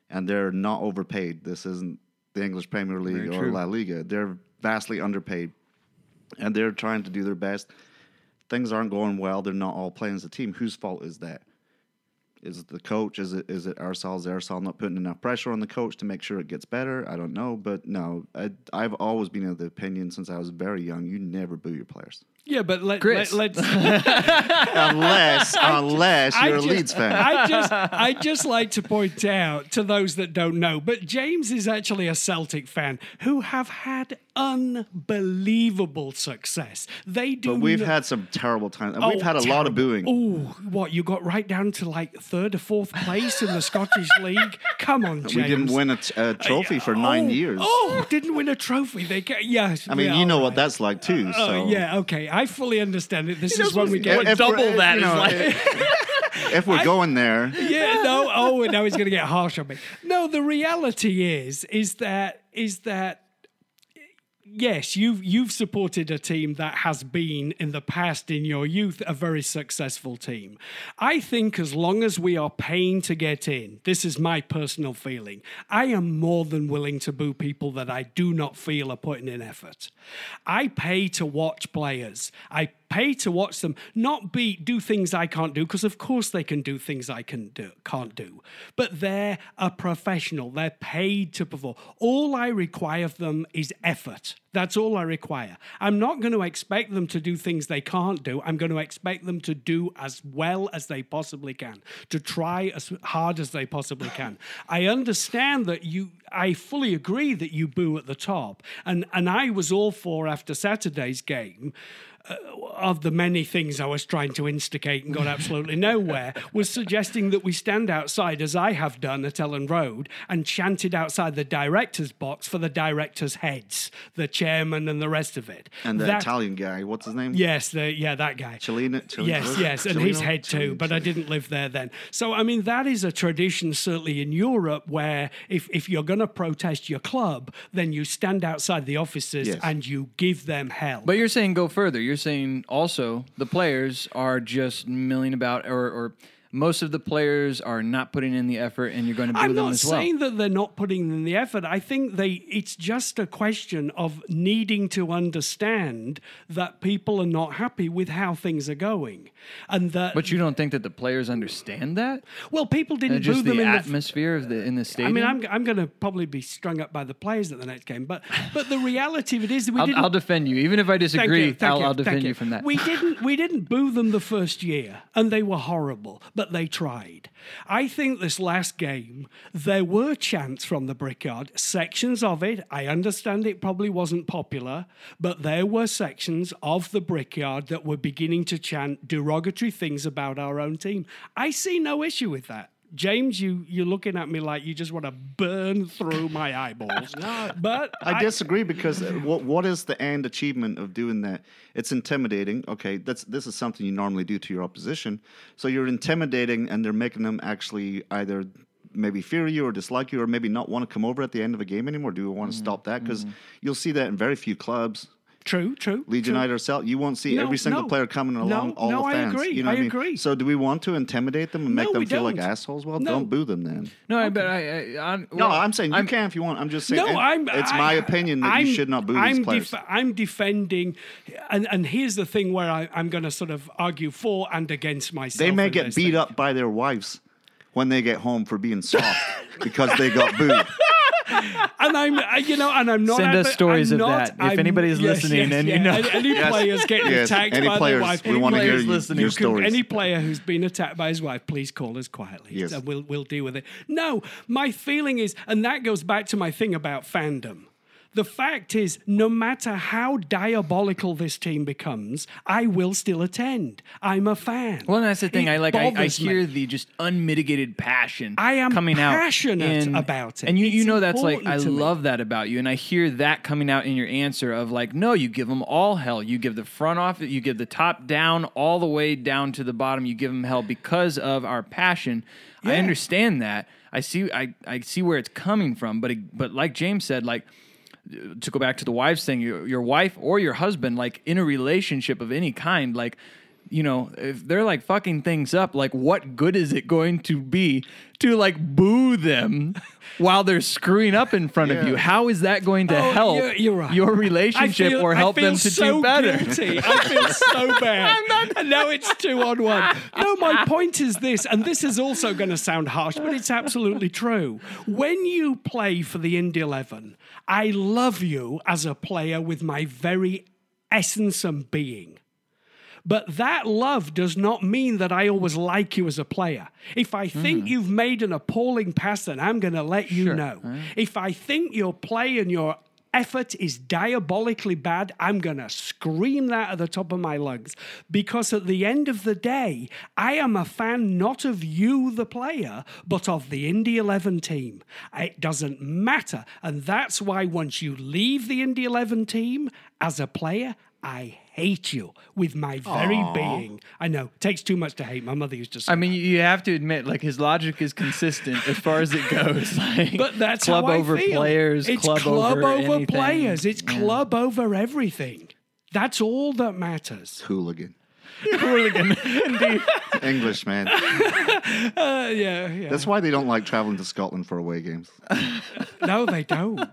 and they're not overpaid. This isn't the English Premier League or La Liga. They're vastly underpaid, and they're trying to do their best. Things aren't going well. They're not all playing as a team. Whose fault is that? Is it the coach? Is it Arsal? Is Arsal not putting enough pressure on the coach to make sure it gets better? I don't know, but no, I've always been of the opinion since I was very young, you never boo your players. Yeah, but let's unless you're a Leeds fan. I just like to point out to those that don't know, but James is actually a Celtic fan who have had unbelievable success. They do. But we've had some terrible times. And we've had a lot of booing. Oh, what, you got right down to like third or fourth place in the Scottish League? Come on, James. We didn't win a trophy for 9 years. Oh, didn't win a trophy. I mean, you know what that's like too. So yeah, okay. I fully understand it. This is when we get double that. If we're going there. Yeah, no. Oh, now he's going to get harsh on me. No, the reality is that yes, you've supported a team that has been in the past in your youth a very successful team. I think as long as we are paying to get in, this is my personal feeling, I am more than willing to boo people that I do not feel are putting in effort. I pay to watch players. I pay to watch them, not do things I can't do, because of course they can do things I can't do. But they're a professional. They're paid to perform. All I require of them is effort. That's all I require. I'm not going to expect them to do things they can't do. I'm going to expect them to do as well as they possibly can, to try as hard as they possibly can. I understand that I fully agree that you boo at the top. And I was all for, after Saturday's game, of the many things I was trying to instigate and got absolutely nowhere, was suggesting that we stand outside, as I have done at Ellen Road, and chanted outside the director's box for the directors' heads, the chairman and the rest of it. And the Italian guy, what's his name? Yes, that guy. Cellino? Yes, and his head too, but I didn't live there then. So, I mean, that is a tradition, certainly in Europe, where if you're going to protest your club, then you stand outside the offices and you give them hell. But you're saying go further. You're saying also the players are just milling about, or most of the players are not putting in the effort, and you're going to boo them as well. I'm not saying that they're not putting in the effort. I think it's just a question of needing to understand that people are not happy with how things are going. But you don't think that the players understand that? Well, people didn't boo them in the atmosphere in the stadium. I mean, I'm going to probably be strung up by the players at the next game, but the reality of it is that I'll defend you, even if I disagree. I'll defend you from that. We didn't boo them the first year, and they were horrible. But they tried. I think this last game, there were chants from the Brickyard, sections of it. I understand it probably wasn't popular, but there were sections of the Brickyard that were beginning to chant derogatory things about our own team. I see no issue with that. James, you're looking at me like you just want to burn through my eyeballs. But I disagree, because what is the end achievement of doing that? It's intimidating. Okay, this is something you normally do to your opposition. So you're intimidating, and they're making them actually either maybe fear you or dislike you or maybe not want to come over at the end of a game anymore. Do we want to stop that? Because you'll see that in very few clubs. True. Leeds United or Celtic, you won't see every single player coming along, all the fans. I agree. You know what I mean? Agree. So do we want to intimidate them and make them feel like assholes? Well, don't boo them then. No, okay. But I'm saying you can if you want. I'm just saying it's my opinion that you should not boo these players. I'm defending, and here's the thing where I'm going to sort of argue for and against myself. They may get beat up by their wives when they get home for being soft because they got booed. And I'm not. Send us stories of that. If anybody's listening, and you know, any players getting attacked by their wife, we want to hear your stories. Any player who's been attacked by his wife, please call us quietly, and we'll deal with it. No, my feeling is, and that goes back to my thing about fandom. The fact is, no matter how diabolical this team becomes, I will still attend. I'm a fan. Well, and that's the thing. I hear the just unmitigated passion coming out. I am passionate about it. And you know that's like, I love that about you. And I hear that coming out in your answer of like, no, you give them all hell. You give the front office, you give the top down, all the way down to the bottom. You give them hell because of our passion. Yeah. I understand that. I see where it's coming from. But like James said, like, to go back to the wives thing, your wife or your husband, like in a relationship of any kind, like, you know, if they're like fucking things up, like what good is it going to be to like boo them while they're screwing up in front of you? How is that going to help you're right. your relationship or help them to do better? Guilty. I feel so bad. And now it's 2-on-1. No, my point is this, and this is also going to sound harsh, but it's absolutely true. When you play for the Indy 11, I love you as a player with my very essence and being. But that love does not mean that I always like you as a player. If I think you've made an appalling pass, then I'm going to let you know. Right. If I think your play and your effort is diabolically bad, I'm going to scream that at the top of my lungs. Because at the end of the day, I am a fan not of you, the player, but of the Indy 11 team. It doesn't matter. And that's why once you leave the Indy 11 team as a player, I hate you with my very being. I know. It takes too much to hate. My mother used to say I mean, you have to admit, like, his logic is consistent as far as it goes. Like, but that's how I feel. Players, it's club over players. It's club over everything. That's all that matters. Hooligan. Hooligan. Indeed. English, man. Yeah. That's why they don't like traveling to Scotland for away games. No, they don't.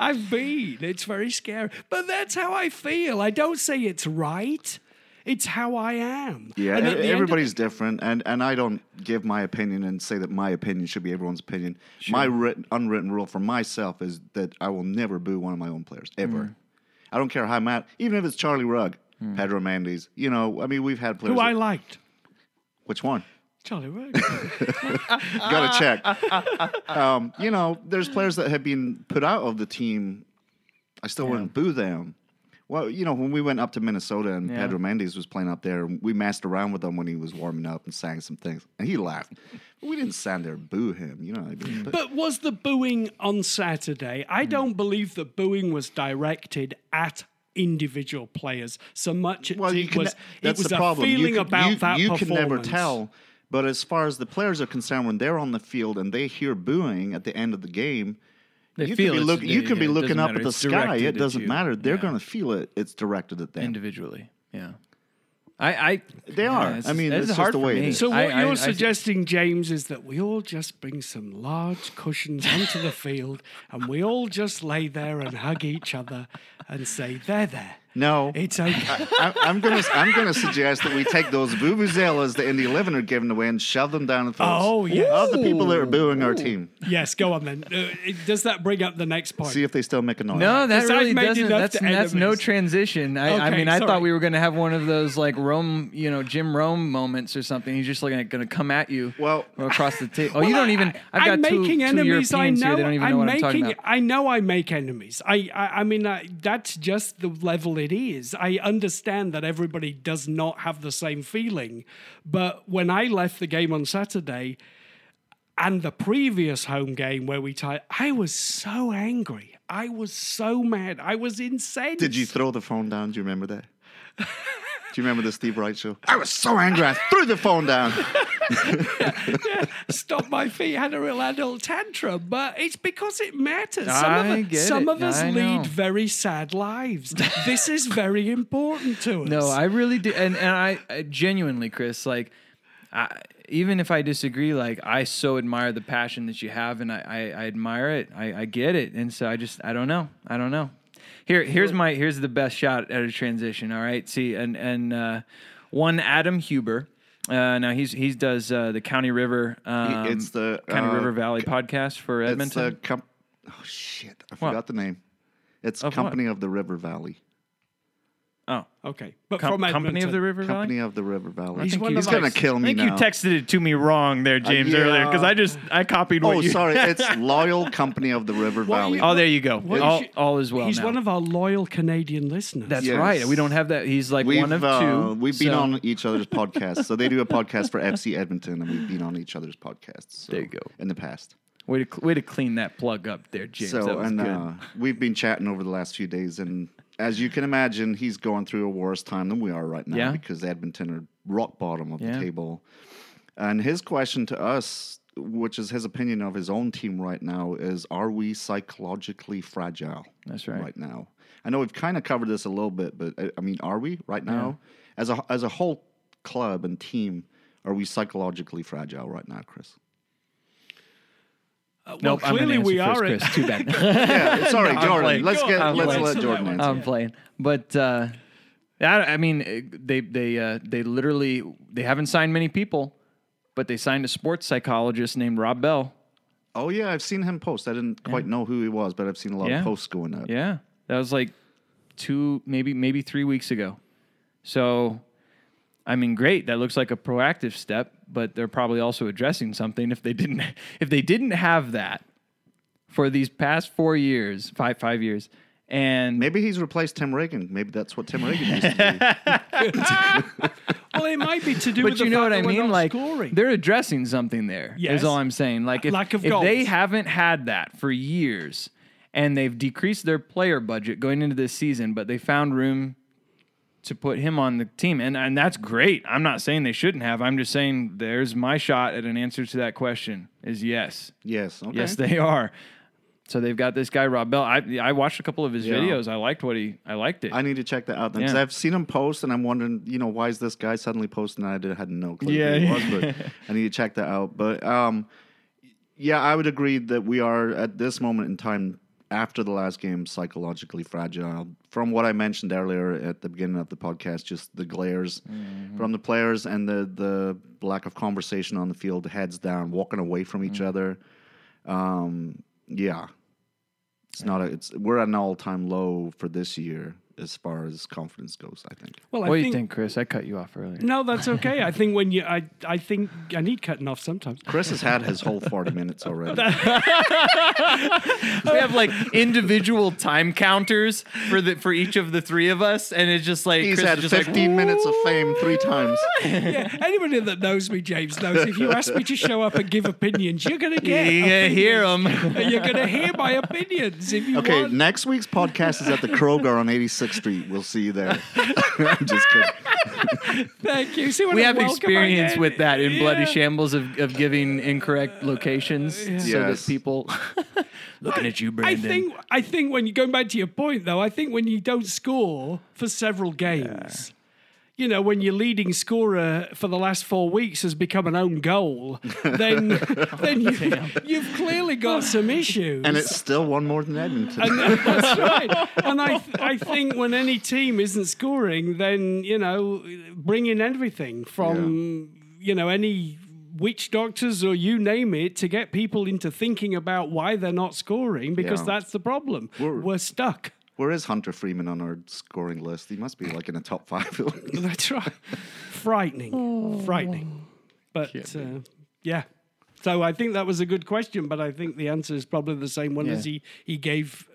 I've been. It's very scary. But that's how I feel. I don't say it's right. It's how I am. Yeah, everybody's different. And I don't give my opinion and say that my opinion should be everyone's opinion. Sure. My unwritten rule for myself is that I will never boo one of my own players, ever. I don't care how I'm at, even if it's Charlie Rugg. Pedro Mendes, you know, I mean, we've had players. Who I liked. Which one? Charlie Rugg. Got to check. You know, there's players that have been put out of the team. I still wouldn't boo them. Well, you know, when we went up to Minnesota and Pedro Mendes was playing up there, we messed around with him when he was warming up and sang some things, and he laughed. We didn't stand there and boo him, you know what I mean? But was the booing on Saturday? I don't believe the booing was directed at individual players so much. Well, it was a feeling about that performance. You can never tell, but as far as the players are concerned, when they're on the field and they hear booing at the end of the game, you can be looking up at the sky. It doesn't matter. They're going to feel it. It's directed at them. Individually, yeah. They are. I mean, it's just the way. So what you're suggesting, James, is that we all just bring some large cushions onto the field and we all just lay there and hug each other and say, they're there. No. It's okay. I'm gonna suggest that we take those vuvuzelas that Indy 11 are giving away and shove them down the throats. Oh, yes. Of the people that are booing our team. Yes, go on then. Does that bring up the next point? See if they still make a noise. No, that really doesn't. That's no transition. I thought we were going to have one of those like Rome, you know, Jim Rome moments or something. He's just like going to come at you across the table. Oh, well, you don't even... I've got two Europeans here. They don't even know what I'm talking about. I know I make enemies. I mean, that's just the level it is. I understand that everybody does not have the same feeling, but when I left the game on Saturday and the previous home game where we tied, I was so angry. I was so mad. I was incensed. Did you throw the phone down? Do you remember that? Do you remember the Steve Wright show? I was so angry. I threw the phone down. Stomped my feet, had a real adult tantrum, but it's because it matters. Some of us lead very sad lives. This is very important to us. No, I really do. And I genuinely, Chris, like, even if I disagree, like, I so admire the passion that you have, and I admire it. I get it. And so I don't know. Here's the best shot at a transition. All right. See, and one Adam Huber. Now he does the County River. It's the County River Valley podcast for Edmonton. It's I forgot the name. It's Company of the River Valley. Oh, okay. But from Edmonton. Company of the River Valley? Company of the River Valley. He's going to kill me now. I think you texted it to me wrong there, James, earlier, because I copied what you... Oh, sorry. It's Loyal Company of the River Valley. Oh, there you go. All is well now. He's one of our loyal Canadian listeners. That's right. We don't have that. He's like one of two. We've been on each other's podcasts. So they do a podcast for FC Edmonton, and we've been on each other's podcasts. There you go. In the past. Way to clean that plug up there, James. So, that was good. We've been chatting over the last few days, and as you can imagine, he's going through a worse time than we are right now because Edmonton are rock bottom of the table. And his question to us, which is his opinion of his own team right now, is are we psychologically fragile right now? I know we've kind of covered this a little bit, but, I mean, are we right now? As a whole club and team, are we psychologically fragile right now, Chris? Well, clearly we are. Chris. Too bad. Sorry, Jordan. Let's let Jordan answer. I'm playing, but I mean, they literally they haven't signed many people, but they signed a sports psychologist named Rob Bell. Oh yeah, I've seen him post. I didn't quite know who he was, but I've seen a lot of posts going up. Yeah, that was like 2, maybe 3 weeks ago. So, I mean, great. That looks like a proactive step, but they're probably also addressing something. If they didn't have that for these past 4 years, five years, and maybe he's replaced Tim Regan. Maybe that's what Tim Regan used to do. Well, it might be to do with the fact that we're not scoring. They're addressing something there. Yes. Is all I'm saying. Like if they haven't had that for years, and they've decreased their player budget going into this season, but they found room to put him on the team. And that's great. I'm not saying they shouldn't have. I'm just saying there's my shot at an answer to that question is yes. Yes. Okay. Yes, they are. So they've got this guy, Rob Bell. I watched a couple of his videos. I liked it. I need to check that out then. Because I've seen him post and I'm wondering, why is this guy suddenly posting? I had no clue who he was, but I need to check that out. But I would agree that we are at this moment in time after the last game, psychologically fragile. From what I mentioned earlier at the beginning of the podcast, just the glares from the players and the lack of conversation on the field, heads down, walking away from each other. We're at an all-time low for this year as far as confidence goes, I think. Well, what do you think, Chris? I cut you off earlier. No, that's okay. I think I think I need cutting off sometimes. Chris has had his whole 40 minutes already. We have like individual time counters for each of the three of us, and it's just like he's had 15 minutes of fame 3 times. Yeah, anybody that knows me, James, knows if you ask me to show up and give opinions, you're gonna get. Yeah, hear them. You're gonna hear my opinions if you want. Okay, next week's podcast is at the Kroger on 86. Street. We'll see you there. I'm just kidding. Thank you. See, we have experience with that in bloody shambles of giving incorrect locations that people looking at you, Brandon. I think when you're going back to your point, though, I think when you don't score for several games, when your leading scorer for the last 4 weeks has become an own goal, then you've clearly got some issues. And it's still one more than Edmonton. And that's right. And I think when any team isn't scoring, then, bring in everything from, any witch doctors or you name it to get people into thinking about why they're not scoring, because that's the problem. We're stuck. Where is Hunter Freeman on our scoring list? He must be like in the top 5. That's right. Frightening. But so I think that was a good question, but I think the answer is probably the same one as he gave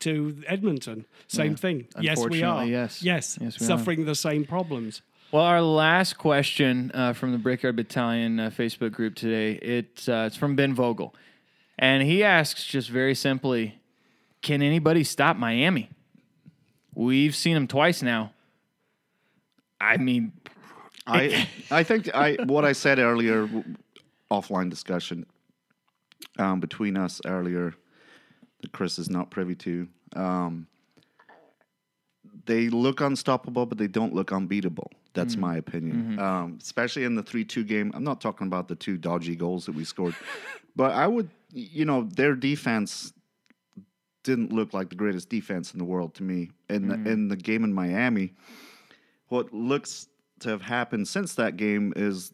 to Edmonton. Same thing. Yes, we are. Yes, we suffering the same problems. Well, our last question from the Brickyard Battalion Facebook group today, it's from Ben Vogel. And he asks just very simply, can anybody stop Miami? We've seen them twice now. I mean, I think what I said earlier, offline discussion between us earlier that Chris is not privy to. They look unstoppable, but they don't look unbeatable. That's my opinion, especially in the 3-2 game. I'm not talking about the 2 dodgy goals that we scored, but I would, their defense didn't look like the greatest defense in the world to me. In the game in Miami, what looks to have happened since that game is,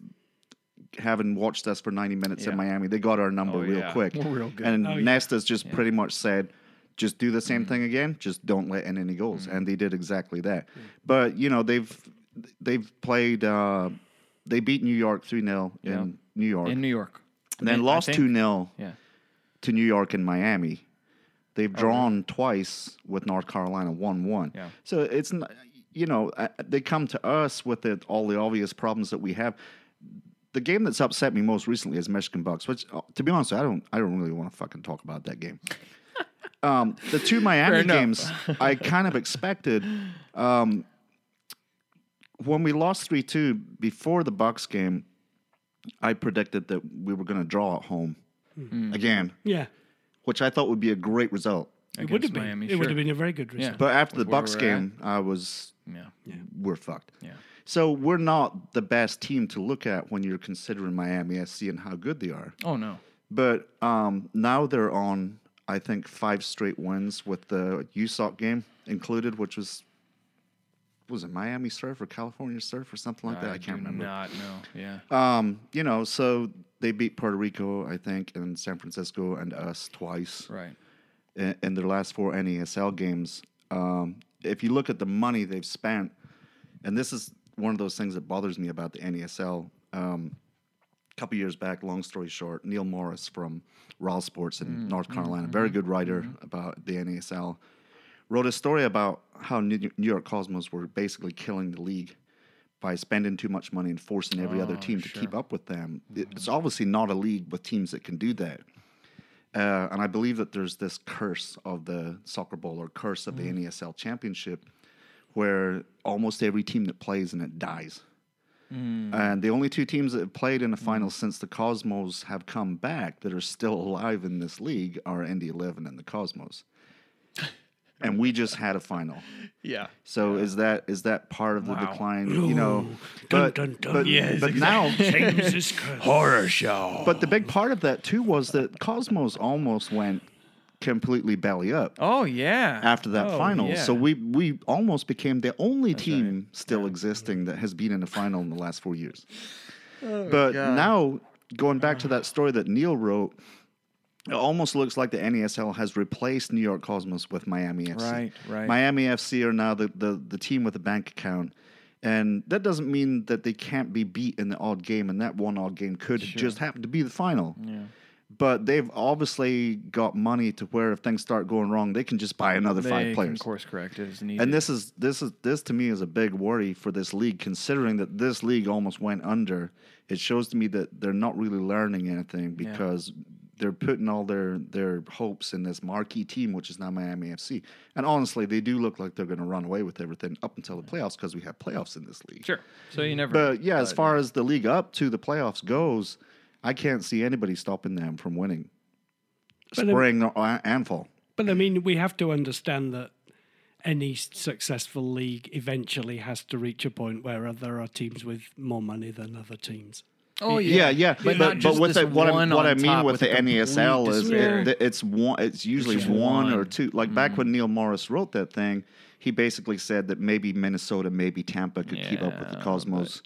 having watched us for 90 minutes in Miami, they got our number real quick. We're real good. And Nesta's just pretty much said, just do the same thing again, just don't let in any goals. And they did exactly that. But, you know, they've played they beat New York 3-0 in New York. And then lost 2-0 to New York and Miami. They've drawn twice with North Carolina 1-1. Yeah. So it's, you know, they come to us with it, all the obvious problems that we have. The game that's upset me most recently is Michigan Bucks, which, to be honest, I don't really want to fucking talk about that game. The two Miami games I kind of expected. When we lost 3-2 before the Bucks game, I predicted that we were going to draw at home again. Yeah. Which I thought would be a great result. It would have been. Miami, It would have been a very good result. Yeah. But after the Bucks game, I was, we're fucked. Yeah. So we're not the best team to look at when you're considering Miami SC and how good they are. Oh, no. But now they're on, I think, 5 straight wins with the USOC game included, which was it Miami Surf or California Surf or something like that? I can't remember. I do not know, you know, so they beat Puerto Rico, I think, and San Francisco and us twice. Right. In their last 4 NASL games. If you look at the money they've spent, and this is one of those things that bothers me about the NASL. A couple years back, long story short, Neil Morris from Raw Sports in North Carolina, very good writer about the NASL, wrote a story about how New York Cosmos were basically killing the league by spending too much money and forcing every other team to keep up with them. It's obviously not a league with teams that can do that. And I believe that there's this curse of the Soccer Bowl or curse of the NASL Championship where almost every team that plays in it dies. And the only 2 teams that have played in the finals since the Cosmos have come back that are still alive in this league are Indy 11 and the Cosmos. And we just had a final. Yeah. So is that part of the decline? You know, but now James horror show. But the big part of that too was that Cosmos almost went completely belly up. Oh yeah. After that final, so we almost became the only team still existing that has been in the final in the last 4 years. Oh, but now going back to that story that Neil wrote. It almost looks like the NASL has replaced New York Cosmos with Miami FC. Right. Miami FC are now the team with the bank account. And that doesn't mean that they can't be beat in the odd game, and that one odd game could just happen to be the final. Yeah. But they've obviously got money to where if things start going wrong, they can just buy another 5 players. They can course correct as needed. And this to me is a big worry for this league, considering that this league almost went under. It shows to me that they're not really learning anything because they're putting all their hopes in this marquee team, which is now Miami FC. And honestly, they do look like they're going to run away with everything up until the playoffs because we have playoffs in this league. Sure. So you never... But, as far as the league up to the playoffs goes, I can't see anybody stopping them from winning. Spring and fall. But, I mean, we have to understand that any successful league eventually has to reach a point where there are teams with more money than other teams. Oh yeah. But with what I mean with the NASL is it's usually one or two. Like back when Neil Morris wrote that thing, he basically said that maybe Minnesota, maybe Tampa could keep up with the Cosmos.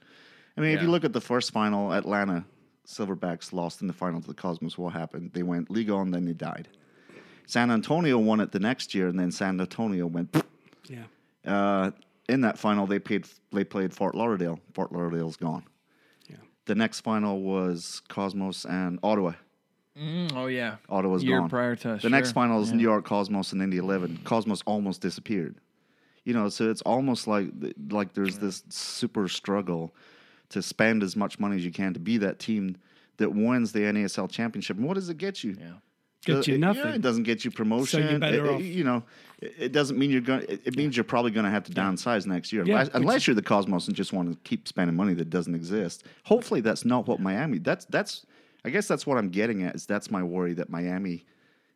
But, I mean, if you look at the first final, Atlanta Silverbacks lost in the final to the Cosmos. What happened? They went league on, then they died. San Antonio won it the next year, and then San Antonio went. Yeah. In that final, they played Fort Lauderdale. Fort Lauderdale's gone. The next final was Cosmos and Ottawa. Ottawa's gone. Prior to the next final was New York Cosmos and Indy 11. Cosmos almost disappeared. You know, so it's almost like there's this super struggle to spend as much money as you can to be that team that wins the NASL championship. And what does it get you? Yeah. Gets you nothing. It doesn't get you promotion. So you're better off. You know, it doesn't mean you're going. It means you're probably going to have to downsize next year, unless you're the Cosmos and just want to keep spending money that doesn't exist. Hopefully, that's not what Miami. That's. I guess that's what I'm getting at. Is that's my worry that Miami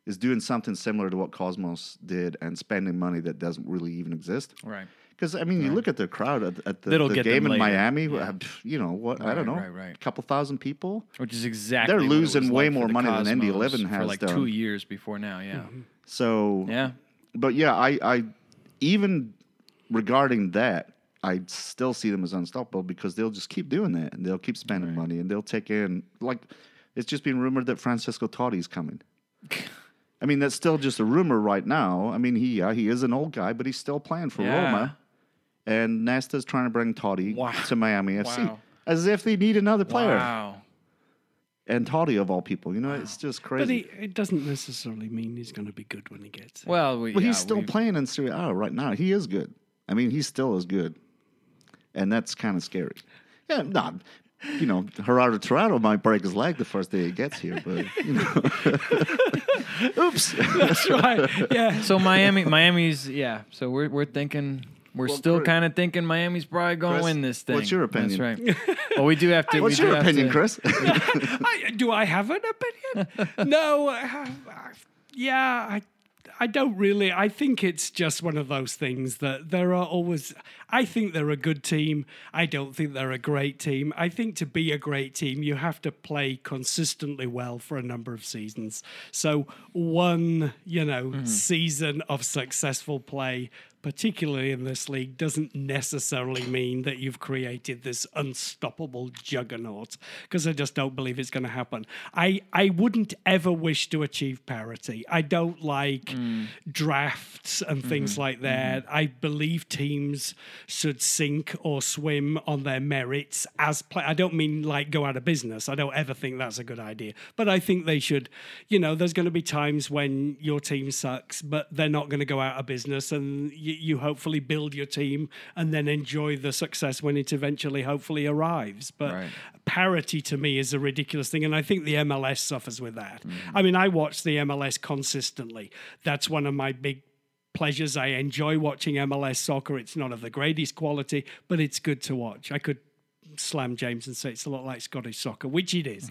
is doing something similar to what Cosmos did and spending money that doesn't really even exist. Right. Because I mean, you look at the crowd at the game in Miami. Yeah. You know what? I don't know. Right. A couple thousand people, which is exactly they're losing way more money than Indy 11 has for like done 2 years before now. Yeah. Mm-hmm. So but I even regarding that, I still see them as unstoppable because they'll just keep doing that and they'll keep spending money and they'll take in like it's just been rumored that Francisco Totti is coming. I mean, that's still just a rumor right now. I mean, he is an old guy, but he's still playing for Roma. And Nesta's trying to bring Totti to Miami FC. As if they need another player. Wow. And Totti, of all people. You know, it's just crazy. But it doesn't necessarily mean he's going to be good when he gets it. Well, he's still playing in Serie A right now. He is good. I mean, he still is good. And that's kind of scary. Yeah, not... You know, Gerardo Torrado might break his leg the first day he gets here, but you know, oops, that's right. Yeah. So Miami's, yeah. So we're thinking, still kind of thinking Miami's probably going to win this thing. What's your opinion? That's right. Well, we do have to. What's your opinion, Chris? Do I have an opinion? No. I don't really. I think it's just one of those things that there are always... I think they're a good team. I don't think they're a great team. I think to be a great team, you have to play consistently well for a number of seasons. So one, season of successful play, particularly in this league, doesn't necessarily mean that you've created this unstoppable juggernaut, because I just don't believe it's going to happen. I wouldn't ever wish to achieve parity. I don't like drafts and things like that. I believe teams should sink or swim on their merits as play. I don't mean like go out of business. I don't ever think that's a good idea. But I think they should, there's going to be times when your team sucks, but they're not going to go out of business, and you hopefully build your team and then enjoy the success when it eventually hopefully arrives. But parity to me is a ridiculous thing, and I think the MLS suffers with that. I mean, I watch the MLS consistently. That's one of my big pleasures. I enjoy watching MLS soccer. It's not of the greatest quality, but it's good to watch. I could slam James and say it's a lot like Scottish soccer, which it is.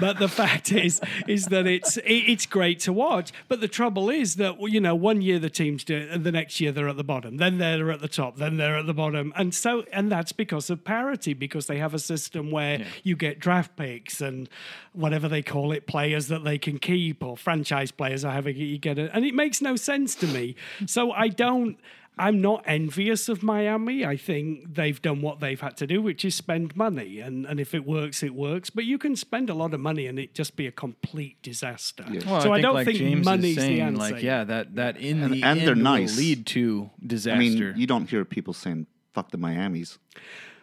But the fact is that it's great to watch. But the trouble is that, one year the teams do it, and the next year they're at the bottom. Then they're at the top. Then they're at the bottom. And that's because of parity, because they have a system where you get draft picks and whatever they call it, players that they can keep, or franchise players. And it makes no sense to me. So I'm not envious of Miami. I think they've done what they've had to do, which is spend money. And if it works, it works. But you can spend a lot of money and it just be a complete disaster. Yes. Well, so I don't think James money's saying, the answer. That in the end will lead to disaster. I mean, you don't hear people saying, fuck the Miamis.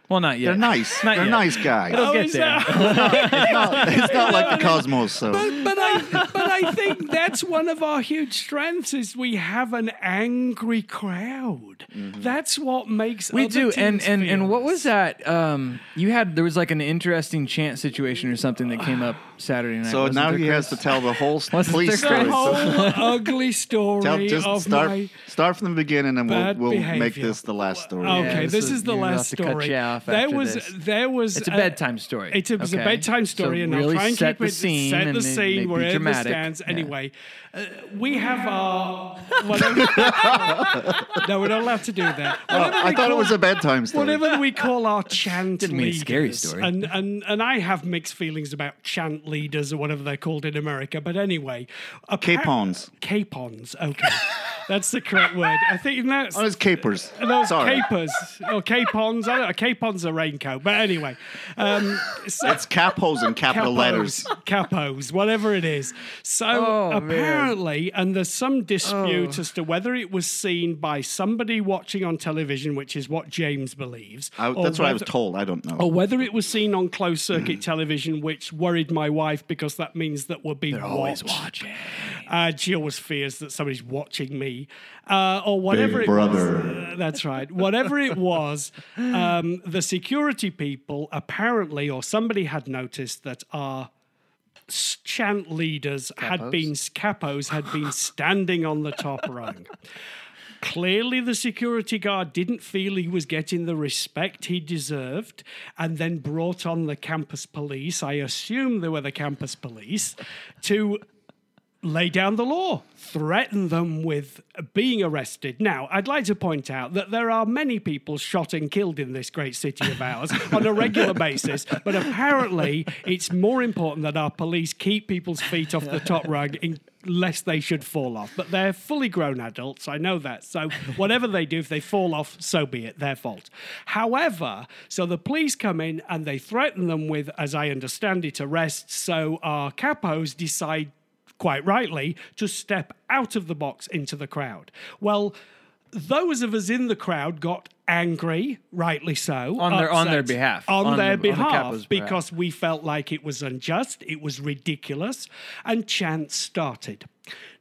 Well, not yet. They're nice. They're nice guys. They'll get there. It's not like the Cosmos. So. But I think that's one of our huge strengths is we have an angry crowd. Mm-hmm. That's what makes we do. And what was that? There was like an interesting chant situation or something that came up Saturday night. So now he has to tell the whole police story. The whole ugly story. Start from the beginning, and we'll make this the last story. Okay, this is the last story. There was. It's a bedtime story. It was a bedtime story, so and really I'll try and keep it set the scene where it stands. Anyway, we have our. No, we're not allowed to do that. I thought it was a bedtime story. Whatever we call our chant leaders. Didn't mean scary story. And I have mixed feelings about chant leaders or whatever they're called in America. But anyway, capons. Capons. Okay. That's the correct word. I think that's... Oh, it's capers. Capers. Or capons. I don't know. Capon's a raincoat. But anyway. It's capos in capital letters. Capos. Whatever it is. So apparently, man. And there's some dispute as to whether it was seen by somebody watching on television, which is what James believes. That's what I was told. I don't know. Or whether it was seen on closed circuit television, which worried my wife because that means that we're being watched. They're always watching. She always fears that somebody's watching me. Or whatever it was. That's right. Whatever it was, the security people apparently, or somebody had noticed that our chant leaders capos had been standing on the top rung. Clearly, the security guard didn't feel he was getting the respect he deserved and then brought on the campus police. I assume they were the campus police to... lay down the law, threaten them with being arrested. Now, I'd like to point out that there are many people shot and killed in this great city of ours on a regular basis, but apparently it's more important that our police keep people's feet off the top rung lest they should fall off. But they're fully grown adults, I know that. So whatever they do, if they fall off, so be it, their fault. However, so the police come in and they threaten them with, as I understand it, arrest. So our capos decide quite rightly, to step out of the box into the crowd. Well, those of us in the crowd got angry, rightly so. On their behalf, because we felt like it was unjust, it was ridiculous, and chants started.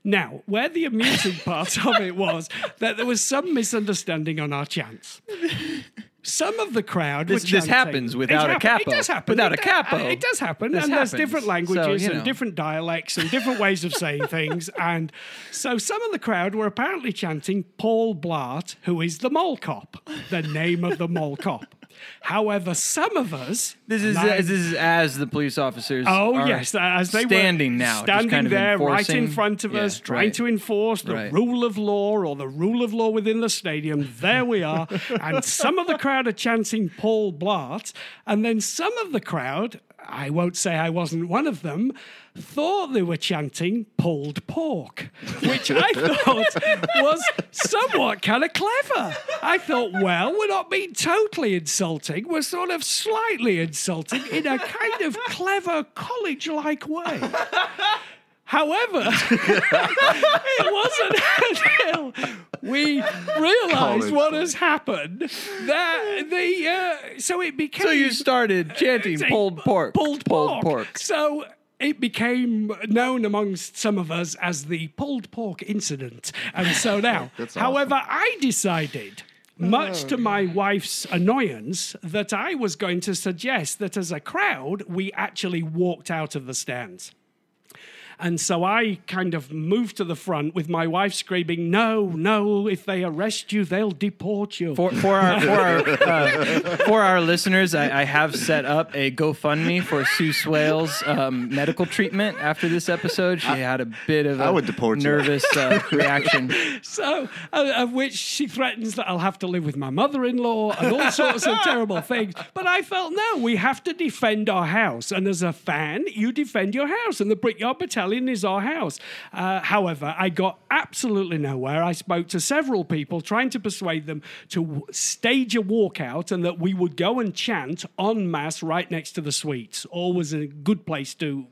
Now, where the amusing part of it was that there was some misunderstanding on our chants. Some of the crowd were chanting. This happens without a capo. It does happen. It does happen. And there's different languages and different dialects and different ways of saying things. And so some of the crowd were apparently chanting Paul Blart, who is the mole cop, the name of the mole cop. However, some of us... This is as the police officers are standing right in front of us, trying to enforce the rule of law or the rule of law within the stadium. There we are. And some of the crowd are chanting Paul Blart. And then some of the crowd, I won't say I wasn't one of them, thought they were chanting pulled pork, which I thought was somewhat kind of clever. I thought, well, we're not being totally insulting. We're sort of slightly insulting in a kind of clever college-like way. However, it wasn't until we realised what has happened that the... so it became... So you started chanting pulled pork. Pulled pork. So... it became known amongst some of us as the pulled pork incident. And so now, however, awesome. I decided, much to my wife's annoyance, that I was going to suggest that as a crowd, we actually walked out of the stands. And so I kind of moved to the front with my wife screaming, no, if they arrest you, they'll deport you. For our listeners, I have set up a GoFundMe for Sue Swale's medical treatment after this episode. She had a bit of a nervous reaction. So, of which she threatens that I'll have to live with my mother-in-law and all sorts of terrible things. But I felt, no, we have to defend our house. And as a fan, you defend your house. And the Brickyard Battalion is our house. However, I got absolutely nowhere. I spoke to several people trying to persuade them to stage a walkout and that we would go and chant en masse right next to the suites. Always a good place to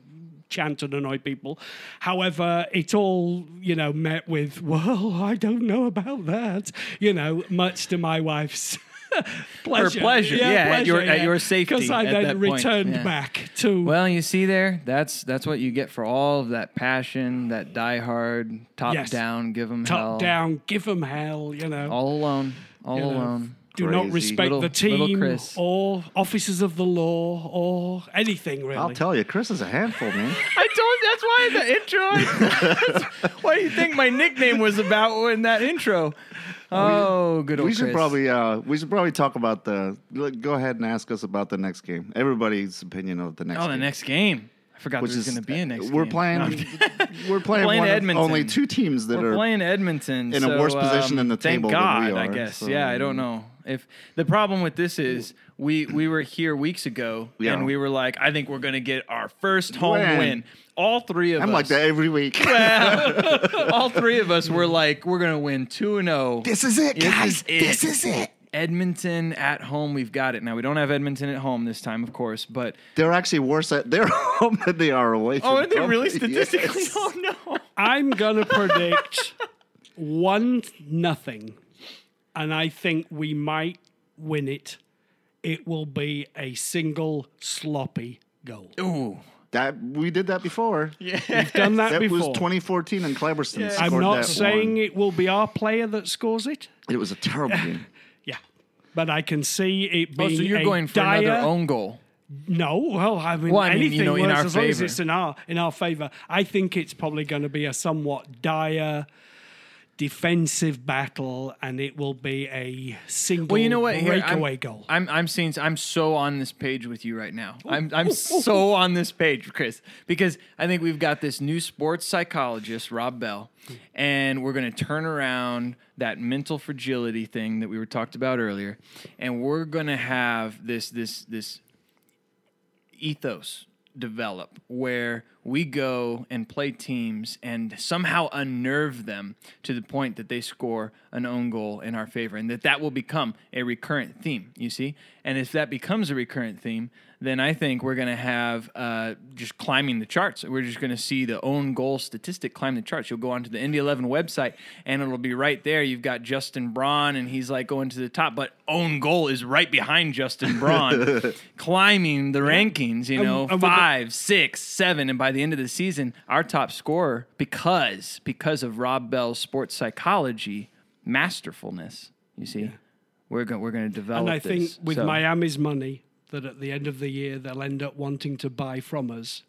chant and annoy people. However, it all, met with, well, I don't know about that, much to my wife's pleasure. Her pleasure, pleasure at your safety. Because I then returned back to... Well, you see there, that's what you get for all of that passion, that diehard, top down, give them hell. Top down, give them hell, All alone, all alone. Do not respect the team or officers of the law or anything, really. I'll tell you, Chris is a handful, man. I told you, that's why in the intro... that's what do you think my nickname was about in that intro? Oh, good old Chris. We should probably talk about go ahead and ask us about the next game. Everybody's opinion of the next game. Oh, the next game. I forgot there was going to be a next game. We're playing Edmonton. Only two teams that are playing Edmonton in a worse position in the table than we are. I guess. So. Yeah, I don't know. If the problem with this is we were here weeks ago and we were like, I think we're going to get our first home win. All three of us. I'm like that every week. Well, all three of us were like, we're going to win 2-0. This is it, guys. This is it. Edmonton at home, we've got it. Now, we don't have Edmonton at home this time, of course, but... they're actually worse at their home than they are away from home. Oh, are they really statistically? Yes. Oh, no. I'm going to predict 1-0, and I think we might win it. It will be a single sloppy goal. Ooh. We did that before. Yeah. We've done that before. That was 2014 in Cleberson. Yeah. I'm not saying it will be our player that scores it. It was a terrible game. But I can see it being. Oh, so you're going for another own goal? No, in our favor. I think it's probably going to be a somewhat dire defensive battle, and it will be a single breakaway goal. I'm so on this page with you right now. I'm so on this page, Chris, because I think we've got this new sports psychologist, Rob Bell, and we're going to turn around that mental fragility thing that we were talked about earlier, and we're going to have this ethos develop where we go and play teams and somehow unnerve them to the point that they score an own goal in our favor, and that will become a recurrent theme, you see? And if that becomes a recurrent theme, then I think we're going to have just climbing the charts. We're just going to see the own goal statistic climb the charts. You'll go onto the Indy 11 website, and it'll be right there. You've got Justin Braun, and he's like going to the top, but own goal is right behind Justin Braun, climbing the rankings, you know, 5, 6, 7. And by the end of the season, our top scorer, because of Rob Bell's sports psychology masterfulness, you see, we're going to develop this. And I think with Miami's money, that at the end of the year, they'll end up wanting to buy from us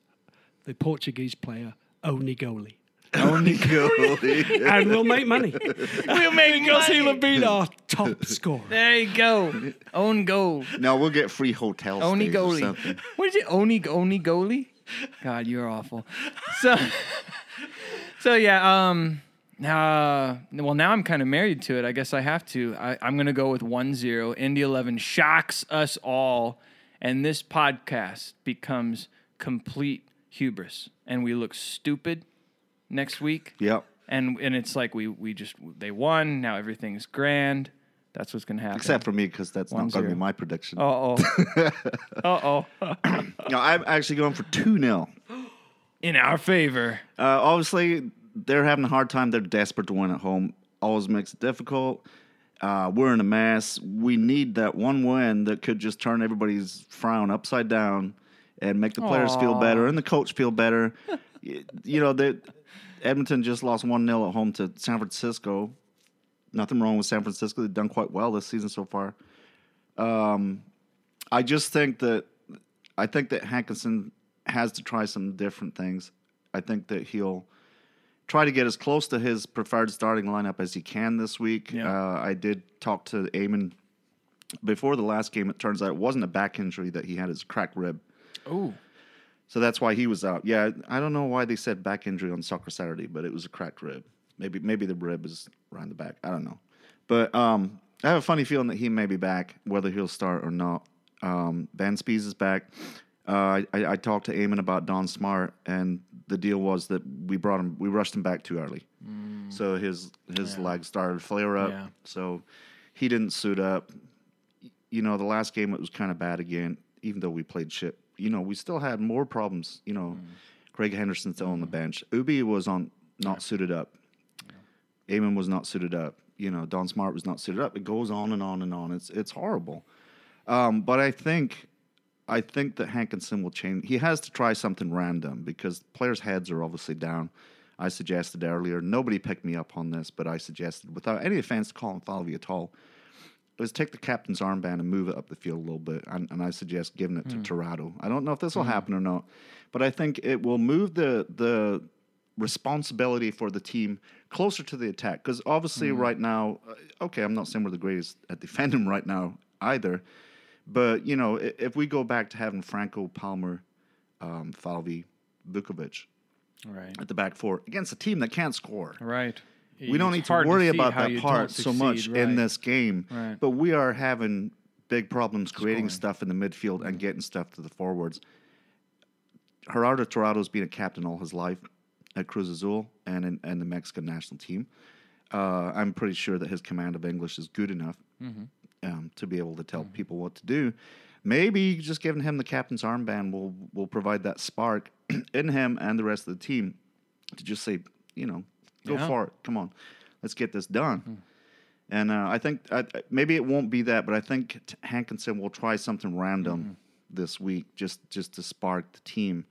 the Portuguese player, Only Goalie. And we'll make money. We'll make because money. He'll be our top scorer. There you go. Own goal. No, we'll get free hotel stays. Only Goalie. Or something. What is it? Only Goalie? God, you're awful. So yeah, well, now I'm kind of married to it. I guess I have to. I'm going to go with 1-0. Indy 11 shocks us all, and this podcast becomes complete hubris, and we look stupid next week. Yep. And it's like they won. Now everything's grand. That's what's going to happen. Except for me, because that's not going to be my prediction. No, I'm actually going for 2-0. In our favor. Obviously, they're having a hard time. They're desperate to win at home. Always makes it difficult. We're in a mess. We need that one win that could just turn everybody's frown upside down and make the players feel better and the coach feel better. You know, Edmonton just lost 1-0 at home to San Francisco. Nothing wrong with San Francisco. They've done quite well this season so far. I just think that Hankinson has to try some different things. I think that he'll try to get as close to his preferred starting lineup as he can this week. Yeah. I did talk to Eamon before the last game. It turns out it wasn't a back injury that he had. It's a cracked rib. Oh. So that's why he was out. Yeah, I don't know why they said back injury on Soccer Saturday, but it was a cracked rib. Maybe the rib is around the back. I don't know. But I have a funny feeling that he may be back, whether he'll start or not. Ben Spees is back. I talked to Eamon about Don Smart, and the deal was that we rushed him back too early. Mm. So his leg started to flare up. Yeah. So he didn't suit up. You know, the last game it was kind of bad again, even though we played shit. You know, we still had more problems. You know, Greg Henderson's still on the bench. Ubi was not suited up. Yeah. Eamon was not suited up. You know, Don Smart was not suited up. It goes on and on and on. It's horrible. But I think that Hankinson will change. He has to try something random because players' heads are obviously down. I suggested earlier, nobody picked me up on this, but I suggested, without any offense to Colin Fowley at all, is take the captain's armband and move it up the field a little bit. And I suggest giving it to Torrado. I don't know if this will happen or not, but I think it will move the responsibility for the team closer to the attack. Because obviously right now, okay, I'm not saying we're the greatest at defending right now either. But, you know, if we go back to having Franco, Palmer, Falvey, Vukovic at the back four against a team that can't score. Right. We don't need to worry about that part so much in this game. Right. But we are having big problems creating stuff in the midfield and getting stuff to the forwards. Gerardo Torrado's been a captain all his life at Cruz Azul and the Mexican national team. I'm pretty sure that his command of English is good enough to be able to tell people what to do. Maybe just giving him the captain's armband will provide that spark in him and the rest of the team to just say, you know, go for it. Come on. Let's get this done. Mm. And I think maybe it won't be that, but I think Hankinson will try something random this week just to spark the team.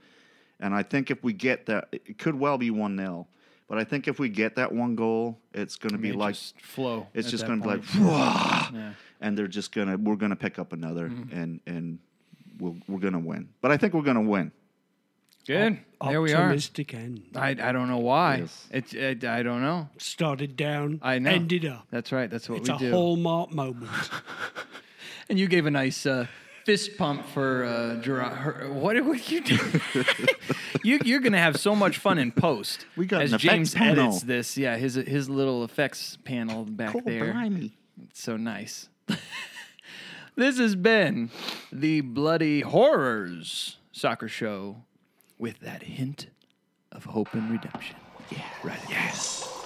And I think if we get that, it could well be 1-0. But I think if we get that one goal, it's going to be like just flow. It's just going to be like, and they're just going to we're going to pick up another and we're going to win. But I think we're going to win. Good. There we are. Optimistic end. I don't know why. Yes. It I don't know. Started down. I know. Ended up. That's right. That's what we do. It's a hallmark moment. And you gave a nice fist pump for Gerard. What would you do? You're gonna have so much fun in post. We got as an James edits panel. This. Yeah, his little effects panel back there. Blimey. It's so nice. This has been the Bloody Horrors Soccer Show. With that hint of hope and redemption. Yeah. Right. Yes.